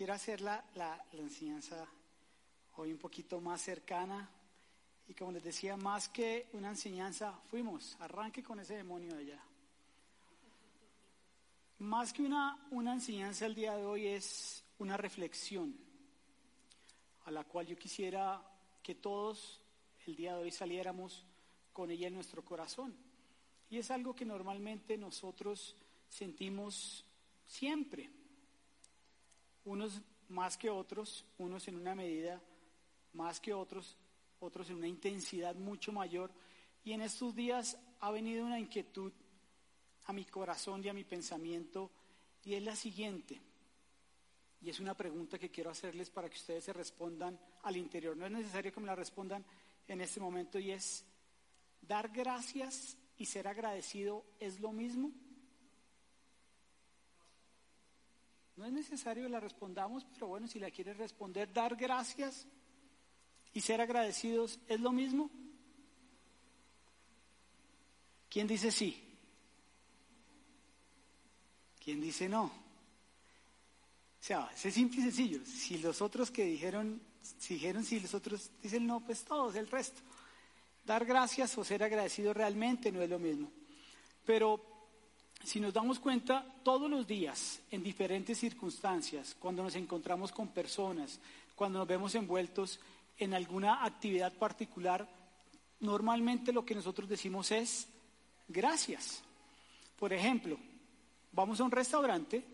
Quiero hacer la enseñanza hoy un poquito más cercana. Y como les decía, más que una enseñanza, arranque con ese demonio de allá. Más que una enseñanza el día de hoy es una reflexión a la cual yo quisiera que todos el día de hoy saliéramos con ella en nuestro corazón. Y es algo que normalmente nosotros sentimos siempre, unos más que otros, unos en una medida más que otros, otros en una intensidad mucho mayor. Y en estos días ha venido una inquietud a mi corazón y a mi pensamiento, y es la siguiente, y es una pregunta que quiero hacerles para que ustedes se respondan al interior. No es necesario que me la respondan en este momento, y es: ¿dar gracias y ser agradecido es lo mismo? No es necesario que la respondamos, pero bueno, si la quieres responder, ¿dar gracias y ser agradecidos es lo mismo? ¿Quién dice sí? ¿Quién dice no? O sea, es simple y sencillo. Si los otros que dijeron sí, los otros dicen no, pues todos, el resto. Dar gracias o ser agradecido realmente no es lo mismo. Pero si nos damos cuenta, todos los días, en diferentes circunstancias, cuando nos encontramos con personas, cuando nos vemos envueltos en alguna actividad particular, normalmente lo que nosotros decimos es gracias. Por ejemplo, vamos a un restaurante,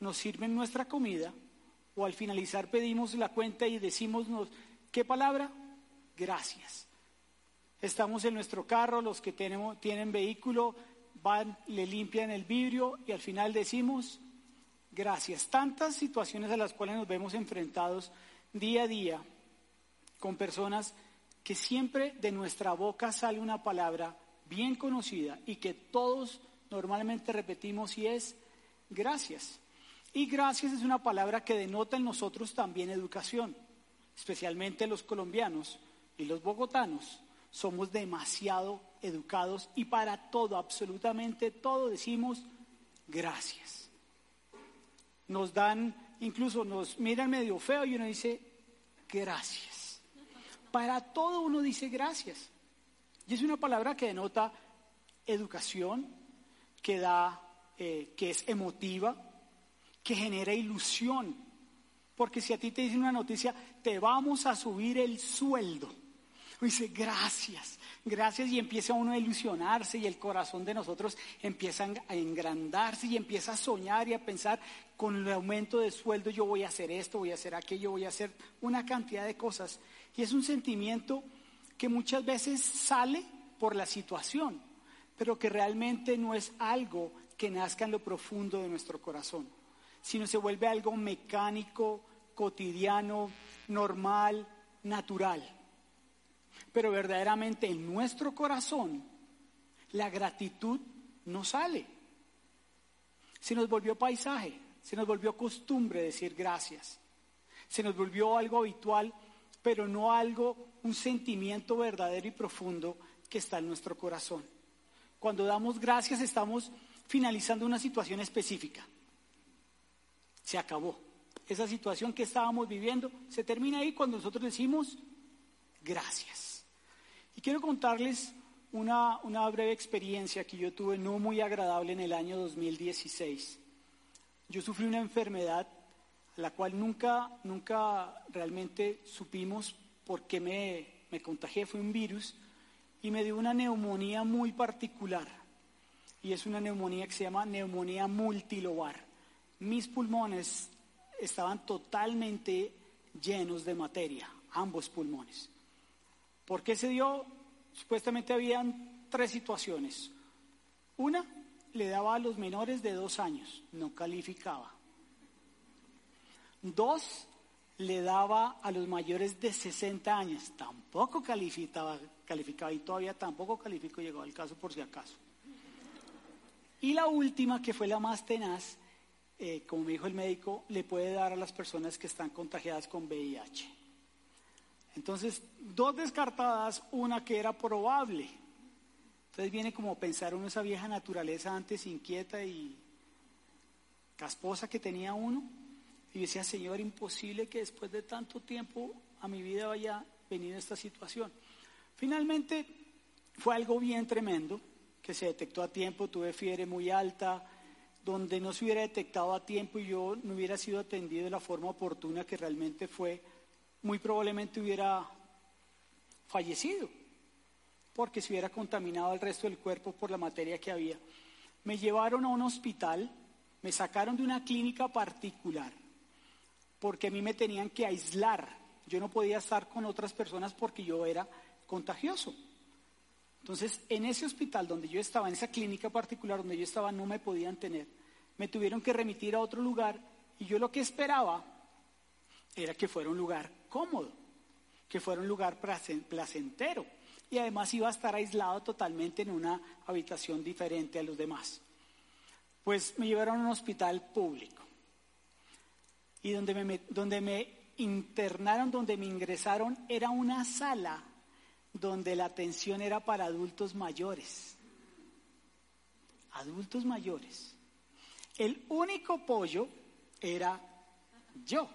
nos sirven nuestra comida, o al finalizar pedimos la cuenta y decimos, ¿qué palabra? Gracias. Estamos en nuestro carro, los que tienen vehículo, van, le limpian el vidrio y al final decimos gracias. Tantas situaciones a las cuales nos vemos enfrentados día a día con personas que siempre de nuestra boca sale una palabra bien conocida y que todos normalmente repetimos, y es gracias. Y gracias es una palabra que denota en nosotros también educación, especialmente los colombianos y los bogotanos. Somos demasiado educados y para todo, absolutamente todo, decimos gracias. Nos dan, incluso nos miran medio feo y uno dice gracias. Para todo uno dice gracias. Y es una palabra que denota educación, que es emotiva, que genera ilusión, porque si a ti te dicen una noticia, te vamos a subir el sueldo, y dice gracias, gracias, y empieza uno a ilusionarse, y el corazón de nosotros empieza a engrandarse, y empieza a soñar y a pensar, con el aumento de sueldo yo voy a hacer esto, voy a hacer aquello, voy a hacer una cantidad de cosas. Y es un sentimiento que muchas veces sale por la situación, pero que realmente no es algo que nazca en lo profundo de nuestro corazón, sino se vuelve algo mecánico, cotidiano, normal, natural. Pero verdaderamente en nuestro corazón la gratitud no sale. Se nos volvió paisaje, se nos volvió costumbre decir gracias, se nos volvió algo habitual, pero no algo, un sentimiento verdadero y profundo que está en nuestro corazón. Cuando damos gracias estamos finalizando una situación específica. Se acabó. Esa situación que estábamos viviendo se termina ahí cuando nosotros decimos gracias. Y quiero contarles una breve experiencia que yo tuve no muy agradable en el año 2016. Yo sufrí una enfermedad a la cual nunca realmente supimos por qué me contagié. Fue un virus. Y me dio una neumonía muy particular, y es una neumonía que se llama neumonía multilobar. Mis pulmones estaban totalmente llenos de materia, ambos pulmones. ¿Por qué se dio? Supuestamente habían tres situaciones. Una, le daba a los menores de 2 años, no calificaba. 2, le daba a los mayores de 60 años, tampoco calificaba y todavía tampoco calificó, llegó al caso por si acaso. Y la última, que fue la más tenaz, como me dijo el médico, le puede dar a las personas que están contagiadas con VIH. Entonces, 2 descartadas, una que era probable. Entonces viene como a pensar uno esa vieja naturaleza antes inquieta y casposa que tenía uno. Y yo decía, Señor, imposible que después de tanto tiempo a mi vida vaya venido esta situación. Finalmente fue algo bien tremendo que se detectó a tiempo. Tuve fiebre muy alta, donde no se hubiera detectado a tiempo y yo no hubiera sido atendido de la forma oportuna que realmente fue, muy probablemente hubiera fallecido, porque se hubiera contaminado el resto del cuerpo por la materia que había. Me llevaron a un hospital, me sacaron de una clínica particular, porque a mí me tenían que aislar. Yo no podía estar con otras personas porque yo era contagioso. Entonces, en ese hospital donde yo estaba, en esa clínica particular donde yo estaba, no me podían tener. Me tuvieron que remitir a otro lugar y yo lo que esperaba era que fuera un lugar cómodo, que fuera un lugar placentero y además iba a estar aislado totalmente en una habitación diferente a los demás. Pues me llevaron a un hospital público y donde me internaron, donde me ingresaron, era una sala donde la atención era para adultos mayores. El único pollo era yo,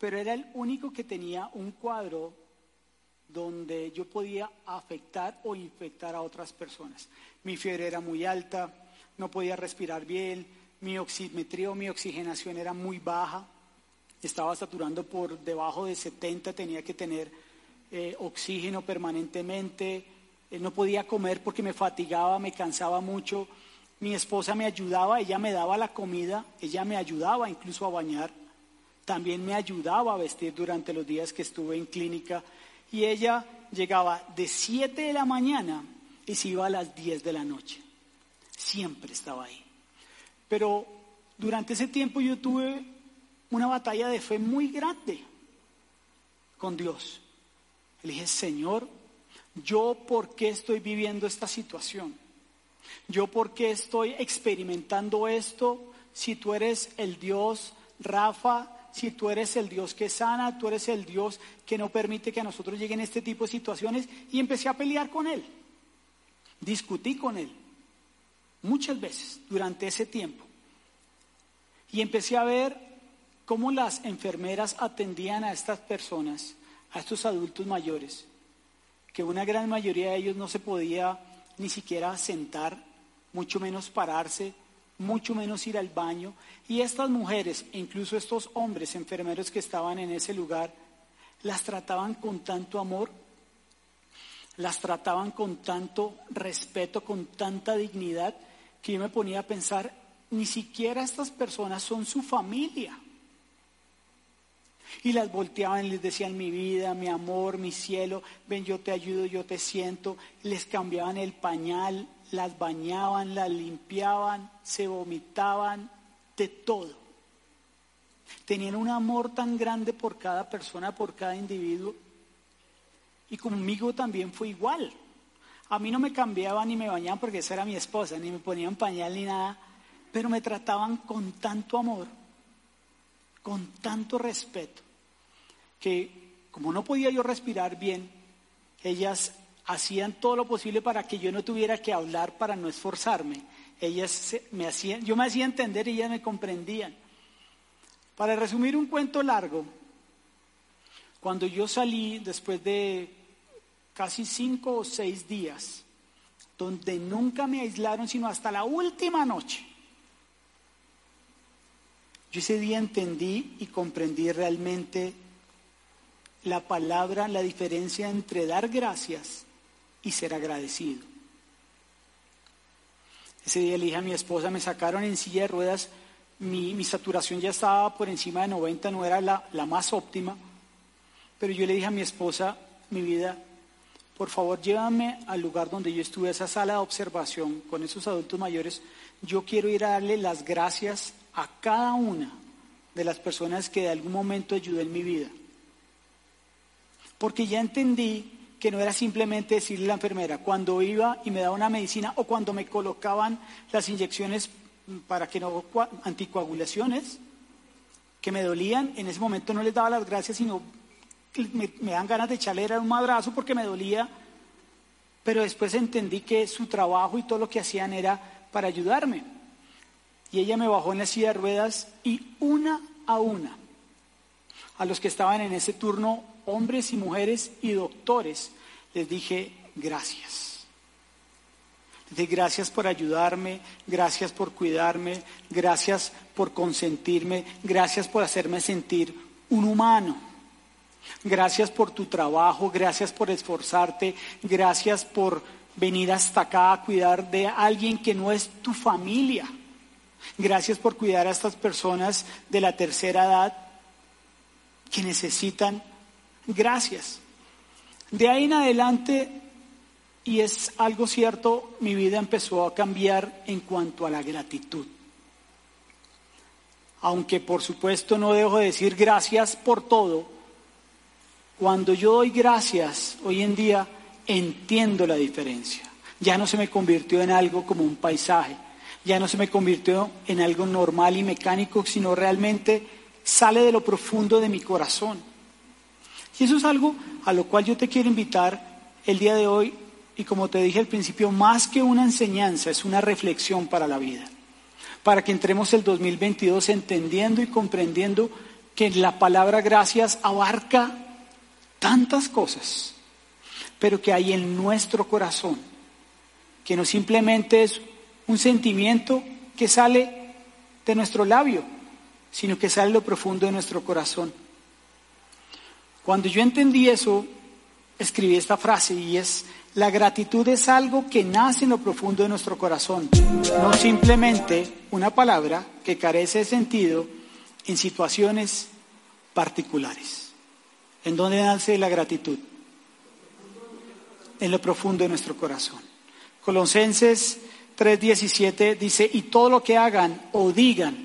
pero era el único que tenía un cuadro donde yo podía afectar o infectar a otras personas. Mi fiebre era muy alta, no podía respirar bien, mi oximetría, mi oxigenación era muy baja, estaba saturando por debajo de 70, tenía que tener oxígeno permanentemente, no podía comer porque me fatigaba, me cansaba mucho. Mi esposa me ayudaba, ella me daba la comida, ella me ayudaba incluso a bañar, también me ayudaba a vestir durante los días que estuve en clínica, y ella llegaba de 7 de la mañana y se iba a las 10 de la noche, siempre estaba ahí. Pero durante ese tiempo yo tuve una batalla de fe muy grande con Dios. Le dije, Señor, ¿yo por qué estoy viviendo esta situación? ¿Yo por qué estoy experimentando esto? Si tú eres el Dios, Rafa, si tú eres el Dios que sana, tú eres el Dios que no permite que a nosotros lleguen este tipo de situaciones. Y empecé a pelear con Él. Discutí con Él muchas veces durante ese tiempo. Y empecé a ver cómo las enfermeras atendían a estas personas, a estos adultos mayores, que una gran mayoría de ellos no se podía ni siquiera sentar, mucho menos pararse, mucho menos ir al baño. Y estas mujeres, e incluso estos hombres enfermeros que estaban en ese lugar, las trataban con tanto amor, las trataban con tanto respeto, con tanta dignidad, que yo me ponía a pensar, ni siquiera estas personas son su familia. Y las volteaban y les decían, mi vida, mi amor, mi cielo, ven, yo te ayudo, yo te siento. Les cambiaban el pañal, las bañaban, las limpiaban, se vomitaban, de todo. Tenían un amor tan grande por cada persona, por cada individuo. Y conmigo también fue igual. A mí no me cambiaban ni me bañaban porque esa era mi esposa, ni me ponían pañal ni nada, pero me trataban con tanto amor, con tanto respeto, que como no podía yo respirar bien, ellas hacían todo lo posible para que yo no tuviera que hablar, para no esforzarme. Yo me hacía entender y ellas me comprendían. Para resumir un cuento largo, cuando yo salí después de casi 5 o 6 días, donde nunca me aislaron sino hasta la última noche, yo ese día entendí y comprendí realmente la palabra, la diferencia entre dar gracias y ser agradecido. Ese día le dije a mi esposa, me sacaron en silla de ruedas, mi saturación ya estaba por encima de 90, no era la más óptima, pero yo le dije a mi esposa, mi vida, por favor llévame al lugar donde yo estuve, a esa sala de observación con esos adultos mayores. Yo quiero ir a darle las gracias a cada una de las personas que de algún momento ayudé en mi vida. Porque ya entendí que no era simplemente decirle a la enfermera, cuando iba y me daba una medicina o cuando me colocaban las inyecciones para que no anticoagulaciones, que me dolían, en ese momento no les daba las gracias, sino me dan ganas de echarle un madrazo porque me dolía. Pero después entendí que su trabajo y todo lo que hacían era para ayudarme. Y ella me bajó en la silla de ruedas y una a una. A los que estaban en ese turno, hombres y mujeres y doctores, les dije gracias. Les dije gracias por ayudarme, gracias por cuidarme, gracias por consentirme, gracias por hacerme sentir un humano. Gracias por tu trabajo, gracias por esforzarte, gracias por venir hasta acá a cuidar de alguien que no es tu familia. Gracias por cuidar a estas personas de la tercera edad que necesitan. Gracias. De ahí en adelante, y es algo cierto, mi vida empezó a cambiar en cuanto a la gratitud. Aunque por supuesto no dejo de decir gracias por todo. Cuando yo doy gracias, hoy en día entiendo la diferencia. Ya no se me convirtió en algo como un paisaje, ya no se me convirtió en algo normal y mecánico, sino realmente sale de lo profundo de mi corazón. Y eso es algo a lo cual yo te quiero invitar el día de hoy, y como te dije al principio, más que una enseñanza, es una reflexión para la vida. Para que entremos el 2022 entendiendo y comprendiendo que la palabra gracias abarca tantas cosas, pero que hay en nuestro corazón, que no simplemente es un sentimiento que sale de nuestro labio, sino que sale de lo profundo de nuestro corazón. Cuando yo entendí eso, escribí esta frase, y es: la gratitud es algo que nace en lo profundo de nuestro corazón, no simplemente una palabra que carece de sentido en situaciones particulares. ¿En dónde nace la gratitud? En lo profundo de nuestro corazón. Colosenses 3:17 dice: y todo lo que hagan o digan,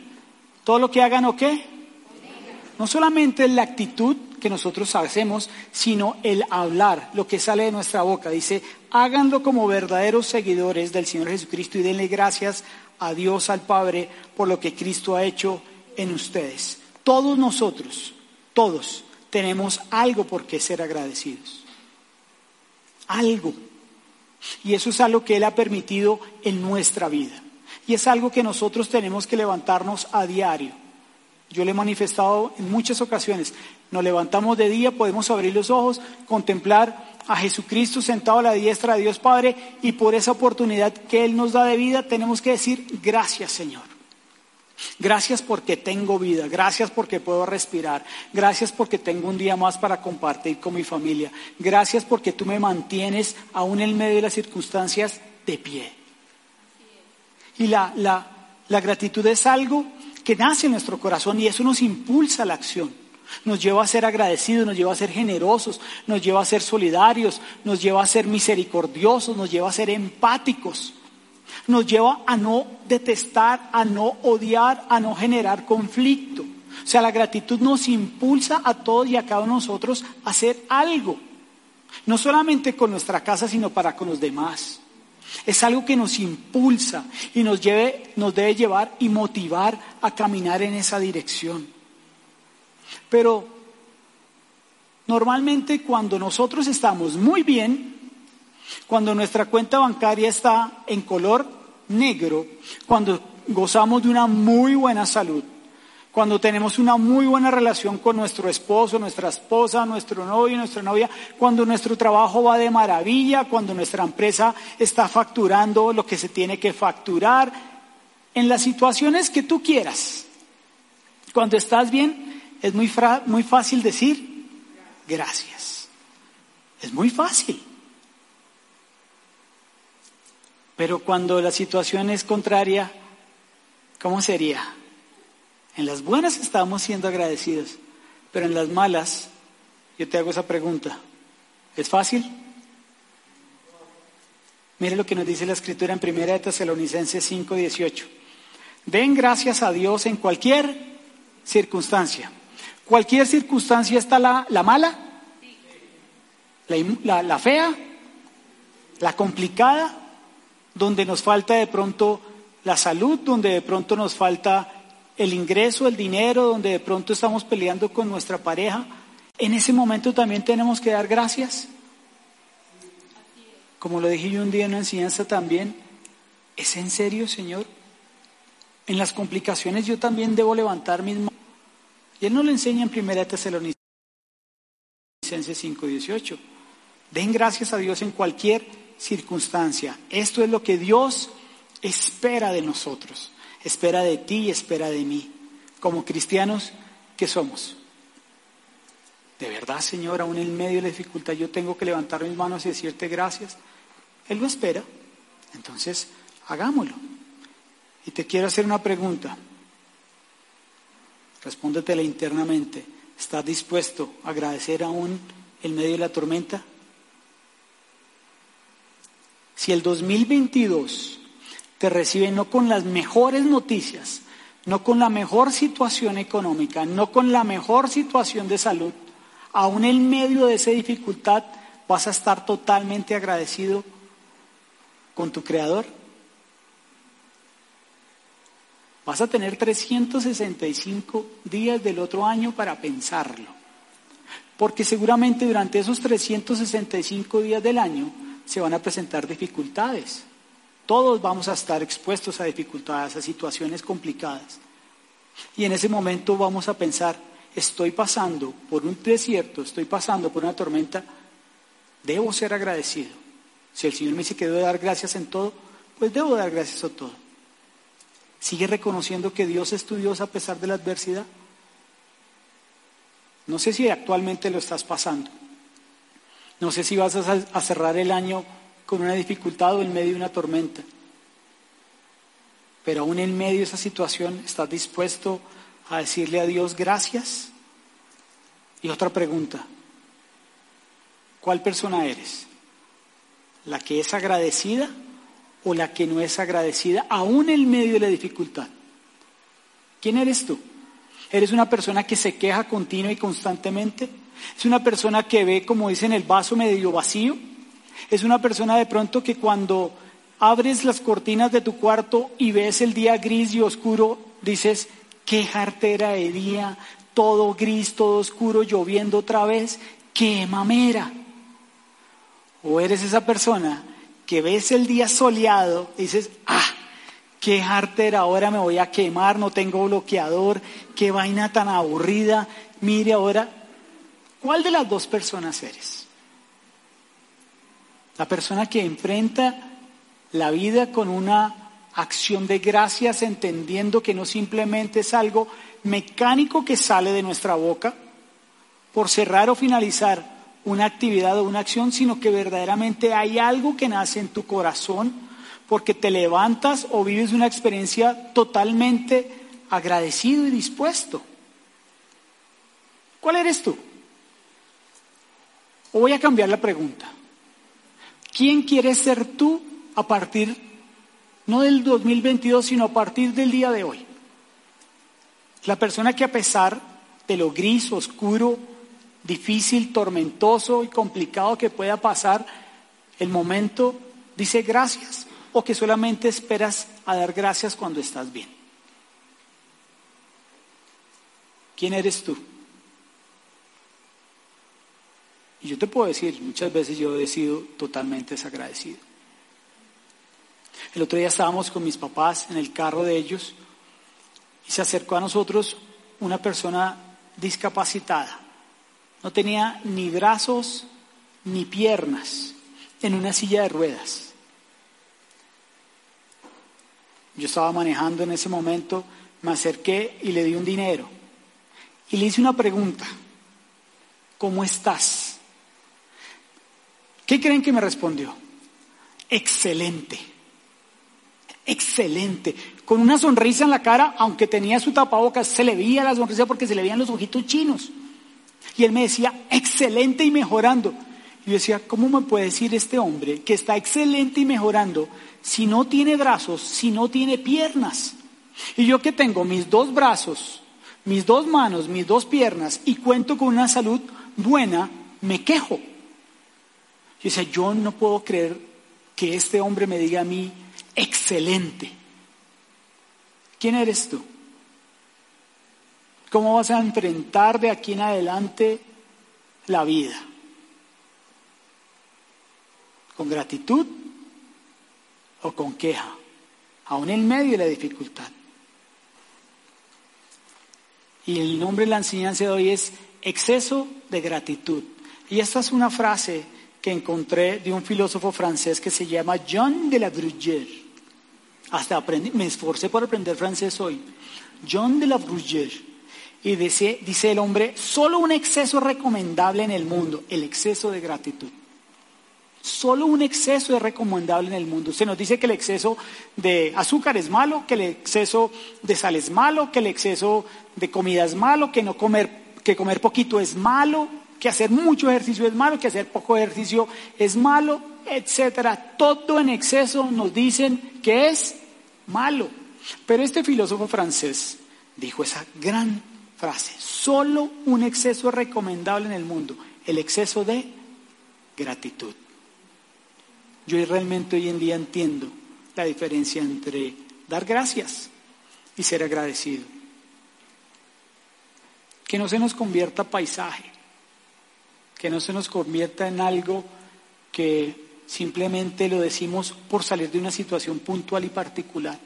¿todo lo que hagan o qué? No solamente la actitud que nosotros hacemos, sino el hablar, lo que sale de nuestra boca. Dice: háganlo como verdaderos seguidores del Señor Jesucristo y denle gracias a Dios, al Padre, por lo que Cristo ha hecho en ustedes. Todos nosotros, todos tenemos algo por qué ser agradecidos. Algo. Y eso es algo que Él ha permitido en nuestra vida. Y es algo que nosotros tenemos que levantarnos a diario. Yo lo he manifestado en muchas ocasiones. Nos levantamos de día, podemos abrir los ojos, contemplar a Jesucristo sentado a la diestra de Dios Padre, y por esa oportunidad que Él nos da de vida tenemos que decir gracias, Señor. Gracias porque tengo vida, gracias porque puedo respirar, gracias porque tengo un día más para compartir con mi familia, gracias porque tú me mantienes aún en medio de las circunstancias de pie. Y la gratitud es algo que nace en nuestro corazón, y eso nos impulsa la acción, nos lleva a ser agradecidos, nos lleva a ser generosos, nos lleva a ser solidarios, nos lleva a ser misericordiosos, nos lleva a ser empáticos. Nos lleva a no detestar, a no odiar, a no generar conflicto. O sea, la gratitud nos impulsa a todos y a cada uno de nosotros a hacer algo. No solamente con nuestra casa, sino para con los demás. Es algo que nos impulsa y nos debe llevar y motivar a caminar en esa dirección. Pero normalmente cuando nosotros estamos muy bien, cuando nuestra cuenta bancaria está en color negro, cuando gozamos de una muy buena salud, cuando tenemos una muy buena relación con nuestro esposo, nuestra esposa, nuestro novio, nuestra novia, cuando nuestro trabajo va de maravilla, cuando nuestra empresa está facturando lo que se tiene que facturar, en las situaciones que tú quieras, cuando estás bien, es muy fácil decir gracias. Es muy fácil. Pero cuando la situación es contraria, ¿cómo sería? En las buenas estamos siendo agradecidos, pero en las malas, yo te hago esa pregunta, ¿es fácil? Mire lo que nos dice la Escritura en 1 Tesalonicenses 5:18. Den gracias a Dios en cualquier circunstancia. ¿Cualquier circunstancia está la mala? ¿La fea? ¿La complicada? Donde nos falta de pronto la salud, donde de pronto nos falta el ingreso, el dinero, donde de pronto estamos peleando con nuestra pareja, en ese momento también tenemos que dar gracias. Como lo dije yo un día en una enseñanza también, ¿es en serio, Señor? En las complicaciones yo también debo levantar mis manos Y él no le enseña en 1 Tesalonicenses 5:18. Den gracias a Dios en cualquier circunstancia. Esto es lo que Dios espera de nosotros. Espera de ti y espera de mí. Como cristianos que somos. De verdad, Señor, aún en medio de la dificultad yo tengo que levantar mis manos y decirte gracias. Él lo espera. Entonces, hagámoslo. Y te quiero hacer una pregunta. Respóndetela internamente. ¿Estás dispuesto a agradecer aún en medio de la tormenta? Si el 2022 te recibe no con las mejores noticias, no con la mejor situación económica, no con la mejor situación de salud, aún en medio de esa dificultad vas a estar totalmente agradecido con tu Creador. Vas a tener 365 días del otro año para pensarlo. Porque seguramente durante esos 365 días del año se van a presentar dificultades. Todos vamos a estar expuestos a dificultades, a situaciones complicadas. Y en ese momento vamos a pensar, estoy pasando por un desierto, estoy pasando por una tormenta, debo ser agradecido. Si el Señor me dice que debo dar gracias en todo, pues debo dar gracias a todo. ¿Sigue reconociendo que Dios es tu Dios a pesar de la adversidad? No sé si actualmente lo estás pasando. No sé si vas a cerrar el año con una dificultad o en medio de una tormenta. Pero aún en medio de esa situación, ¿estás dispuesto a decirle a Dios gracias? Y otra pregunta. ¿Cuál persona eres? ¿La que es agradecida? O la que no es agradecida, aún en medio de la dificultad. ¿Quién eres tú? ¿Eres una persona que se queja continua y constantemente? ¿Es una persona que ve, como dicen, el vaso medio vacío? ¿Es una persona de pronto que cuando abres las cortinas de tu cuarto y ves el día gris y oscuro, dices, qué jartera de día, todo gris, todo oscuro, lloviendo otra vez, qué mamera? ¿O eres esa persona que ves el día soleado y dices, qué jartera, ahora me voy a quemar, no tengo bloqueador, qué vaina tan aburrida, mire ahora? ¿Cuál de las dos personas eres? La persona que enfrenta la vida con una acción de gracias, entendiendo que no simplemente es algo mecánico que sale de nuestra boca por cerrar o finalizar una actividad o una acción, sino que verdaderamente hay algo que nace en tu corazón porque te levantas o vives una experiencia totalmente agradecido y dispuesto. ¿Cuál eres tú? O voy a cambiar la pregunta. ¿Quién quieres ser tú a partir, no del 2022, sino a partir del día de hoy? La persona que a pesar de lo gris, oscuro, difícil, tormentoso y complicado que pueda pasar el momento, dice gracias, o que solamente esperas a dar gracias cuando estás bien. ¿Quién eres tú? Y yo te puedo decir, muchas veces yo he sido totalmente desagradecido. El otro día estábamos con mis papás en el carro de ellos y se acercó a nosotros una persona discapacitada. No tenía ni brazos ni piernas, en una silla de ruedas. Yo estaba manejando en ese momento, me acerqué y le di un dinero. Y le hice una pregunta, ¿cómo estás? ¿Qué creen que me respondió? Excelente, excelente. Con una sonrisa en la cara, aunque tenía su tapabocas, se le veía la sonrisa porque se le veían los ojitos chinos. Y él me decía, excelente y mejorando. Y yo decía, ¿cómo me puede decir este hombre que está excelente y mejorando si no tiene brazos, si no tiene piernas? Y yo que tengo mis dos brazos, mis dos manos, mis dos piernas y cuento con una salud buena, me quejo. Yo decía, yo no puedo creer que este hombre me diga a mí, excelente. ¿Quién eres tú? ¿Cómo vas a enfrentar de aquí en adelante la vida? ¿Con gratitud o con queja? Aún en medio de la dificultad. y el nombre de la enseñanza de hoy es exceso de gratitud. Y esta es una frase que encontré de un filósofo francés que se llama Jean de La Bruyère. Me esforcé por aprender francés hoy. Jean de La Bruyère. Y dice el hombre, solo un exceso recomendable en el mundo, el exceso de gratitud. Solo un exceso es recomendable en el mundo. Se nos dice que el exceso de azúcar es malo, que el exceso de sal es malo, que el exceso de comida es malo, que comer poquito es malo, que hacer mucho ejercicio es malo, que hacer poco ejercicio es malo, etcétera. Todo en exceso nos dicen que es malo. Pero este filósofo francés dijo esa gran frase: solo un exceso es recomendable en el mundo, el exceso de gratitud. Yo realmente hoy en día entiendo la diferencia entre dar gracias y ser agradecido. Que no se nos convierta paisaje, que no se nos convierta en algo que simplemente lo decimos por salir de una situación puntual y particular.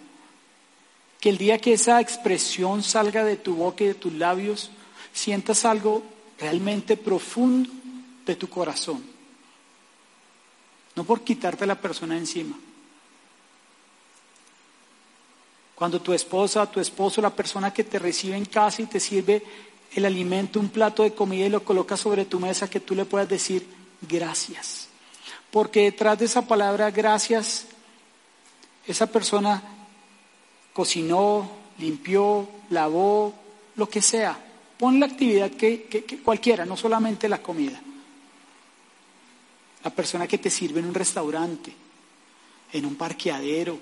Que el día que esa expresión salga de tu boca y de tus labios, sientas algo realmente profundo de tu corazón. No por quitarte a la persona encima. Cuando tu esposa, tu esposo, la persona que te recibe en casa y te sirve el alimento, un plato de comida y lo coloca sobre tu mesa, que tú le puedas decir gracias. Porque detrás de esa palabra gracias, esa persona cocinó, limpió, lavó, lo que sea. Pon la actividad que cualquiera, no solamente la comida. La persona que te sirve en un restaurante, en un parqueadero,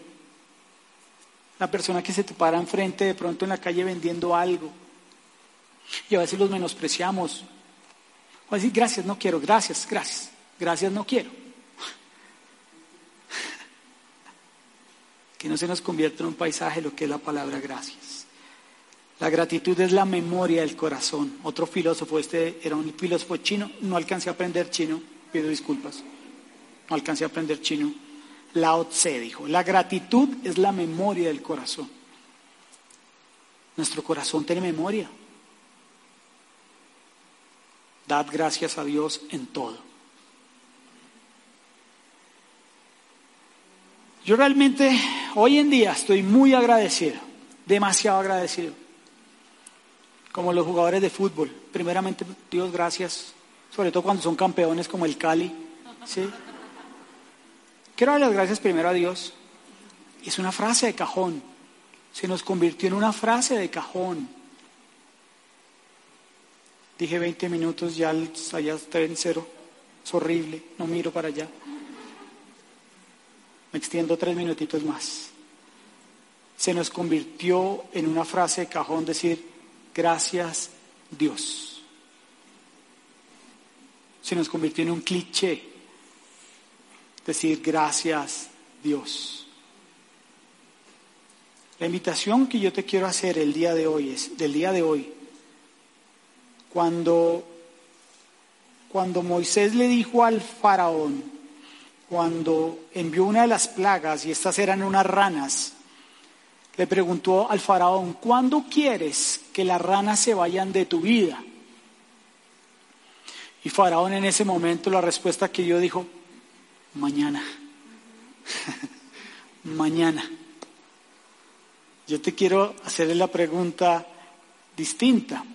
la persona que se te para enfrente de pronto en la calle vendiendo algo. Y a veces los menospreciamos. O decir, gracias, no quiero, gracias, gracias, gracias, no quiero. Que no se nos convierta en un paisaje lo que es la palabra gracias. La gratitud es la memoria del corazón. Otro filósofo, este era un filósofo chino, no alcancé a aprender chino. Pido disculpas, no alcancé a aprender chino. Lao Tse dijo, la gratitud es la memoria del corazón. Nuestro corazón tiene memoria. Dad gracias a Dios en todo. Yo realmente hoy en día estoy muy agradecido, demasiado agradecido. Como los jugadores de fútbol, primeramente Dios gracias. Sobre todo cuando son campeones como el Cali, ¿sí? Quiero dar las gracias primero a Dios. Es una frase de cajón. Se nos convirtió en una frase de cajón. Dije 20 minutos, ya allá está en cero. Es horrible, no miro para allá. Me extiendo 3 minutitos más. Se nos convirtió en una frase de cajón decir, gracias Dios. Se nos convirtió en un cliché decir gracias Dios. La invitación que yo te quiero hacer el día de hoy es, cuando Moisés le dijo al faraón, cuando envió una de las plagas y estas eran unas ranas, le preguntó al faraón, ¿cuándo quieres que las ranas se vayan de tu vida? Y faraón en ese momento la respuesta que dio dijo, mañana, mañana. Yo te quiero hacerle la pregunta distinta.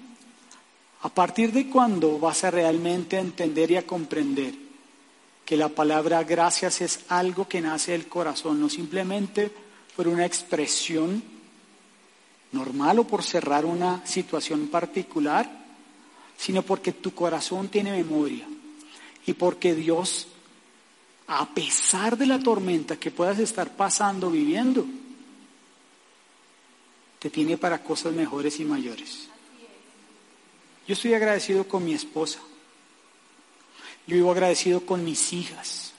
¿A partir de cuándo vas a realmente entender y a comprender que la palabra gracias es algo que nace del corazón, no simplemente por una expresión normal o por cerrar una situación particular? Sino porque tu corazón tiene memoria y porque Dios, a pesar de la tormenta que puedas estar pasando, viviendo, te tiene para cosas mejores y mayores. Yo estoy agradecido con mi esposa, yo vivo agradecido con mis hijas,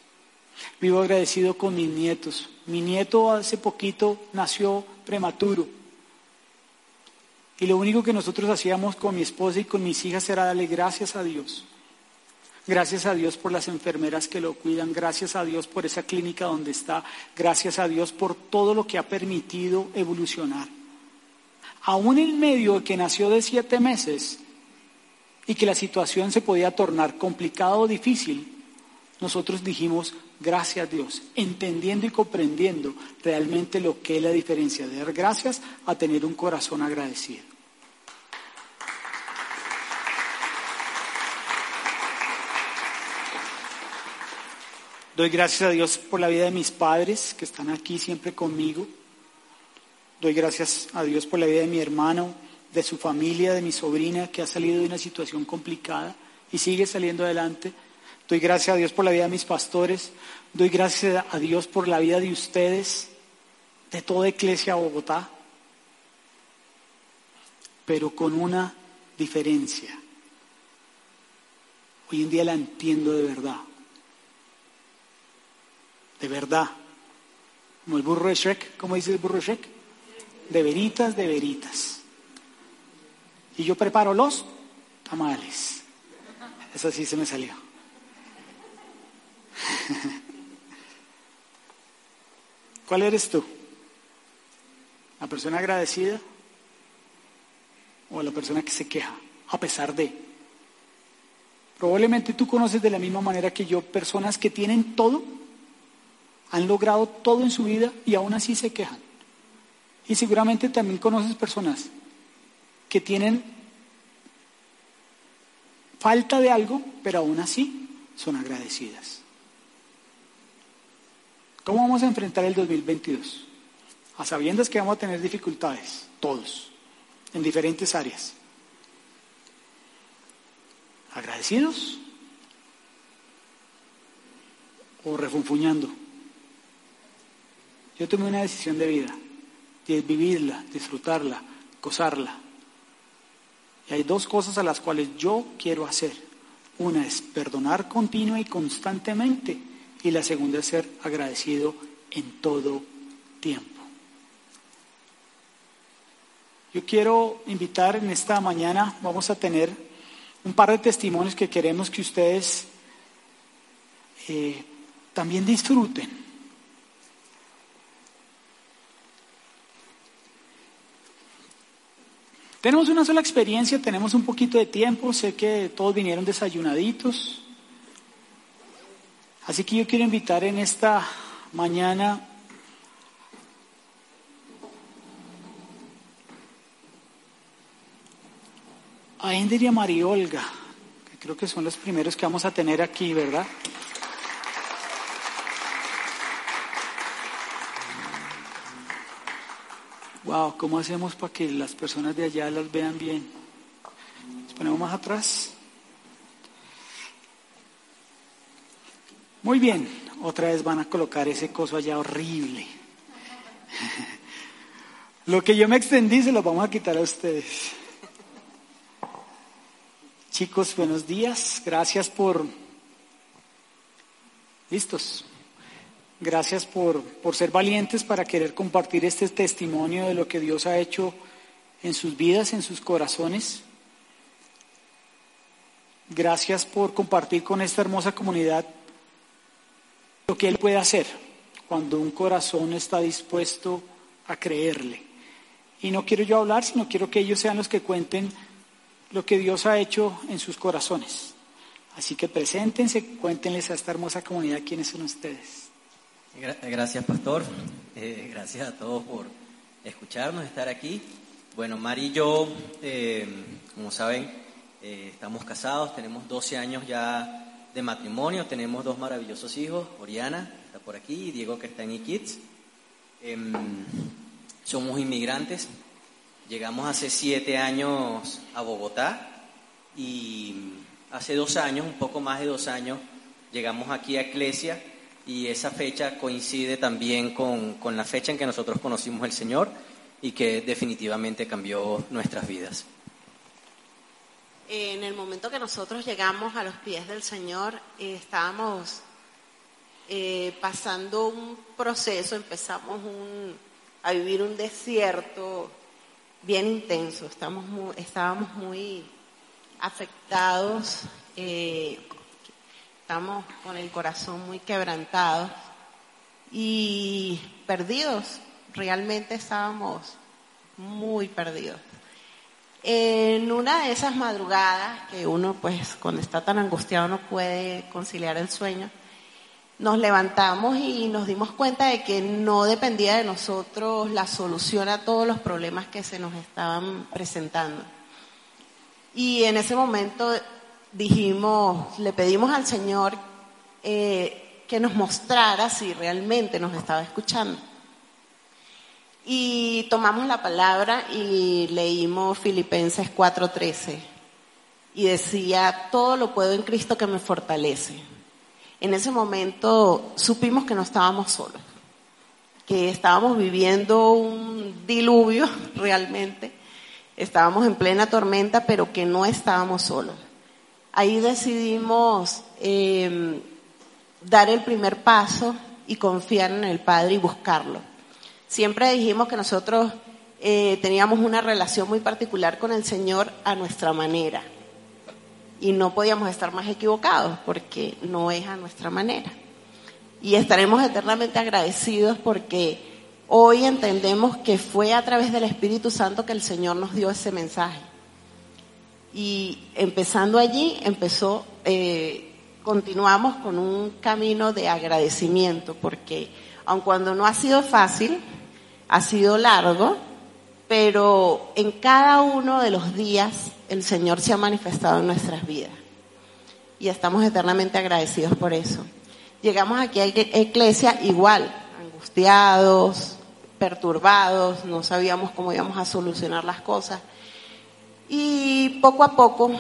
vivo agradecido con mis nietos. Mi nieto hace poquito nació prematuro. Y lo único que nosotros hacíamos con mi esposa y con mis hijas era darle gracias a Dios. Gracias a Dios por las enfermeras que lo cuidan, gracias a Dios por esa clínica donde está, gracias a Dios por todo lo que ha permitido evolucionar. aún en medio de que nació de 7 meses y que la situación se podía tornar complicada o difícil, nosotros dijimos, gracias a Dios, entendiendo y comprendiendo realmente lo que es la diferencia de dar gracias a tener un corazón agradecido. Doy gracias a Dios por la vida de mis padres que están aquí siempre conmigo. Doy gracias a Dios por la vida de mi hermano, de su familia, de mi sobrina que ha salido de una situación complicada y sigue saliendo adelante. Doy gracias a Dios por la vida de mis pastores. Doy gracias a Dios por la vida de ustedes, de toda Iglesia Bogotá. Pero con una diferencia. Hoy en día la entiendo de verdad. De verdad. Como el burro de Shrek. ¿Cómo dice el burro de Shrek? De veritas, de veritas. Y yo preparo los tamales. Eso sí se me salió. ¿Cuál eres tú? ¿La persona agradecida? ¿O la persona que se queja? A pesar de. Probablemente tú conoces de la misma manera que yo personas que tienen todo, han logrado todo en su vida y aún así se quejan. Y seguramente también conoces personas que tienen falta de algo, pero aún así son agradecidas. ¿Cómo vamos a enfrentar el 2022? A sabiendas que vamos a tener dificultades, todos, en diferentes áreas. ¿Agradecidos? ¿O refunfuñando? Yo tomé una decisión de vida, y es vivirla, disfrutarla, gozarla. Y hay 2 cosas a las cuales yo quiero hacer. Una es perdonar continua y constantemente, y la segunda es ser agradecido en todo tiempo. Yo quiero invitar en esta mañana, vamos a tener un par de testimonios que queremos que ustedes también disfruten. Tenemos una sola experiencia, tenemos un poquito de tiempo, sé que todos vinieron desayunaditos. Así que yo quiero invitar en esta mañana a Ender y a Mariolga, que creo que son los primeros que vamos a tener aquí, ¿verdad? Wow, ¿cómo hacemos para que las personas de allá las vean bien? Nos ponemos más atrás. Muy bien, otra vez van a colocar ese coso allá horrible. Lo que yo me extendí se lo vamos a quitar a ustedes. Chicos, buenos días. Gracias por... ¿Listos? Gracias por ser valientes para querer compartir este testimonio de lo que Dios ha hecho en sus vidas, en sus corazones. Gracias por compartir con esta hermosa comunidad lo que Él puede hacer cuando un corazón está dispuesto a creerle. Y no quiero yo hablar, sino quiero que ellos sean los que cuenten lo que Dios ha hecho en sus corazones. Así que preséntense, cuéntenles a esta hermosa comunidad quiénes son ustedes. Gracias, pastor. Gracias a todos por escucharnos, estar aquí. Bueno, Mari y yo, como saben, estamos casados, tenemos 12 años ya de matrimonio, tenemos 2 maravillosos hijos, Oriana, que está por aquí, y Diego, que está en iKids. Somos inmigrantes, llegamos hace 7 años a Bogotá y hace 2 años, un poco más de 2 años, llegamos aquí a Iglesia. Y esa fecha coincide también con la fecha en que nosotros conocimos al Señor y que definitivamente cambió nuestras vidas. En el momento que nosotros llegamos a los pies del Señor, estábamos pasando un proceso, empezamos a vivir un desierto bien intenso. Estábamos muy afectados, estamos con el corazón muy quebrantado y perdidos. Realmente estábamos muy perdido. En una de esas madrugadas, que uno pues cuando está tan angustiado no puede conciliar el sueño, nos levantamos y nos dimos cuenta de que no dependía de nosotros la solución a todos los problemas que se nos estaban presentando. Y en ese momento dijimos, le pedimos al Señor que nos mostrara si realmente nos estaba escuchando. Y tomamos la palabra y leímos Filipenses 4:13 y decía, todo lo puedo en Cristo que me fortalece. En ese momento supimos que no estábamos solos, que estábamos viviendo un diluvio realmente, estábamos en plena tormenta, pero que no estábamos solos. Ahí decidimos dar el primer paso y confiar en el Padre y buscarlo. Siempre dijimos que nosotros teníamos una relación muy particular con el Señor a nuestra manera y no podíamos estar más equivocados porque no es a nuestra manera. Y estaremos eternamente agradecidos porque hoy entendemos que fue a través del Espíritu Santo que el Señor nos dio ese mensaje. Y empezando allí, continuamos con un camino de agradecimiento porque aun cuando no ha sido fácil, ha sido largo, pero en cada uno de los días el Señor se ha manifestado en nuestras vidas. Y estamos eternamente agradecidos por eso. Llegamos aquí a la iglesia igual, angustiados, perturbados, no sabíamos cómo íbamos a solucionar las cosas. Y poco a poco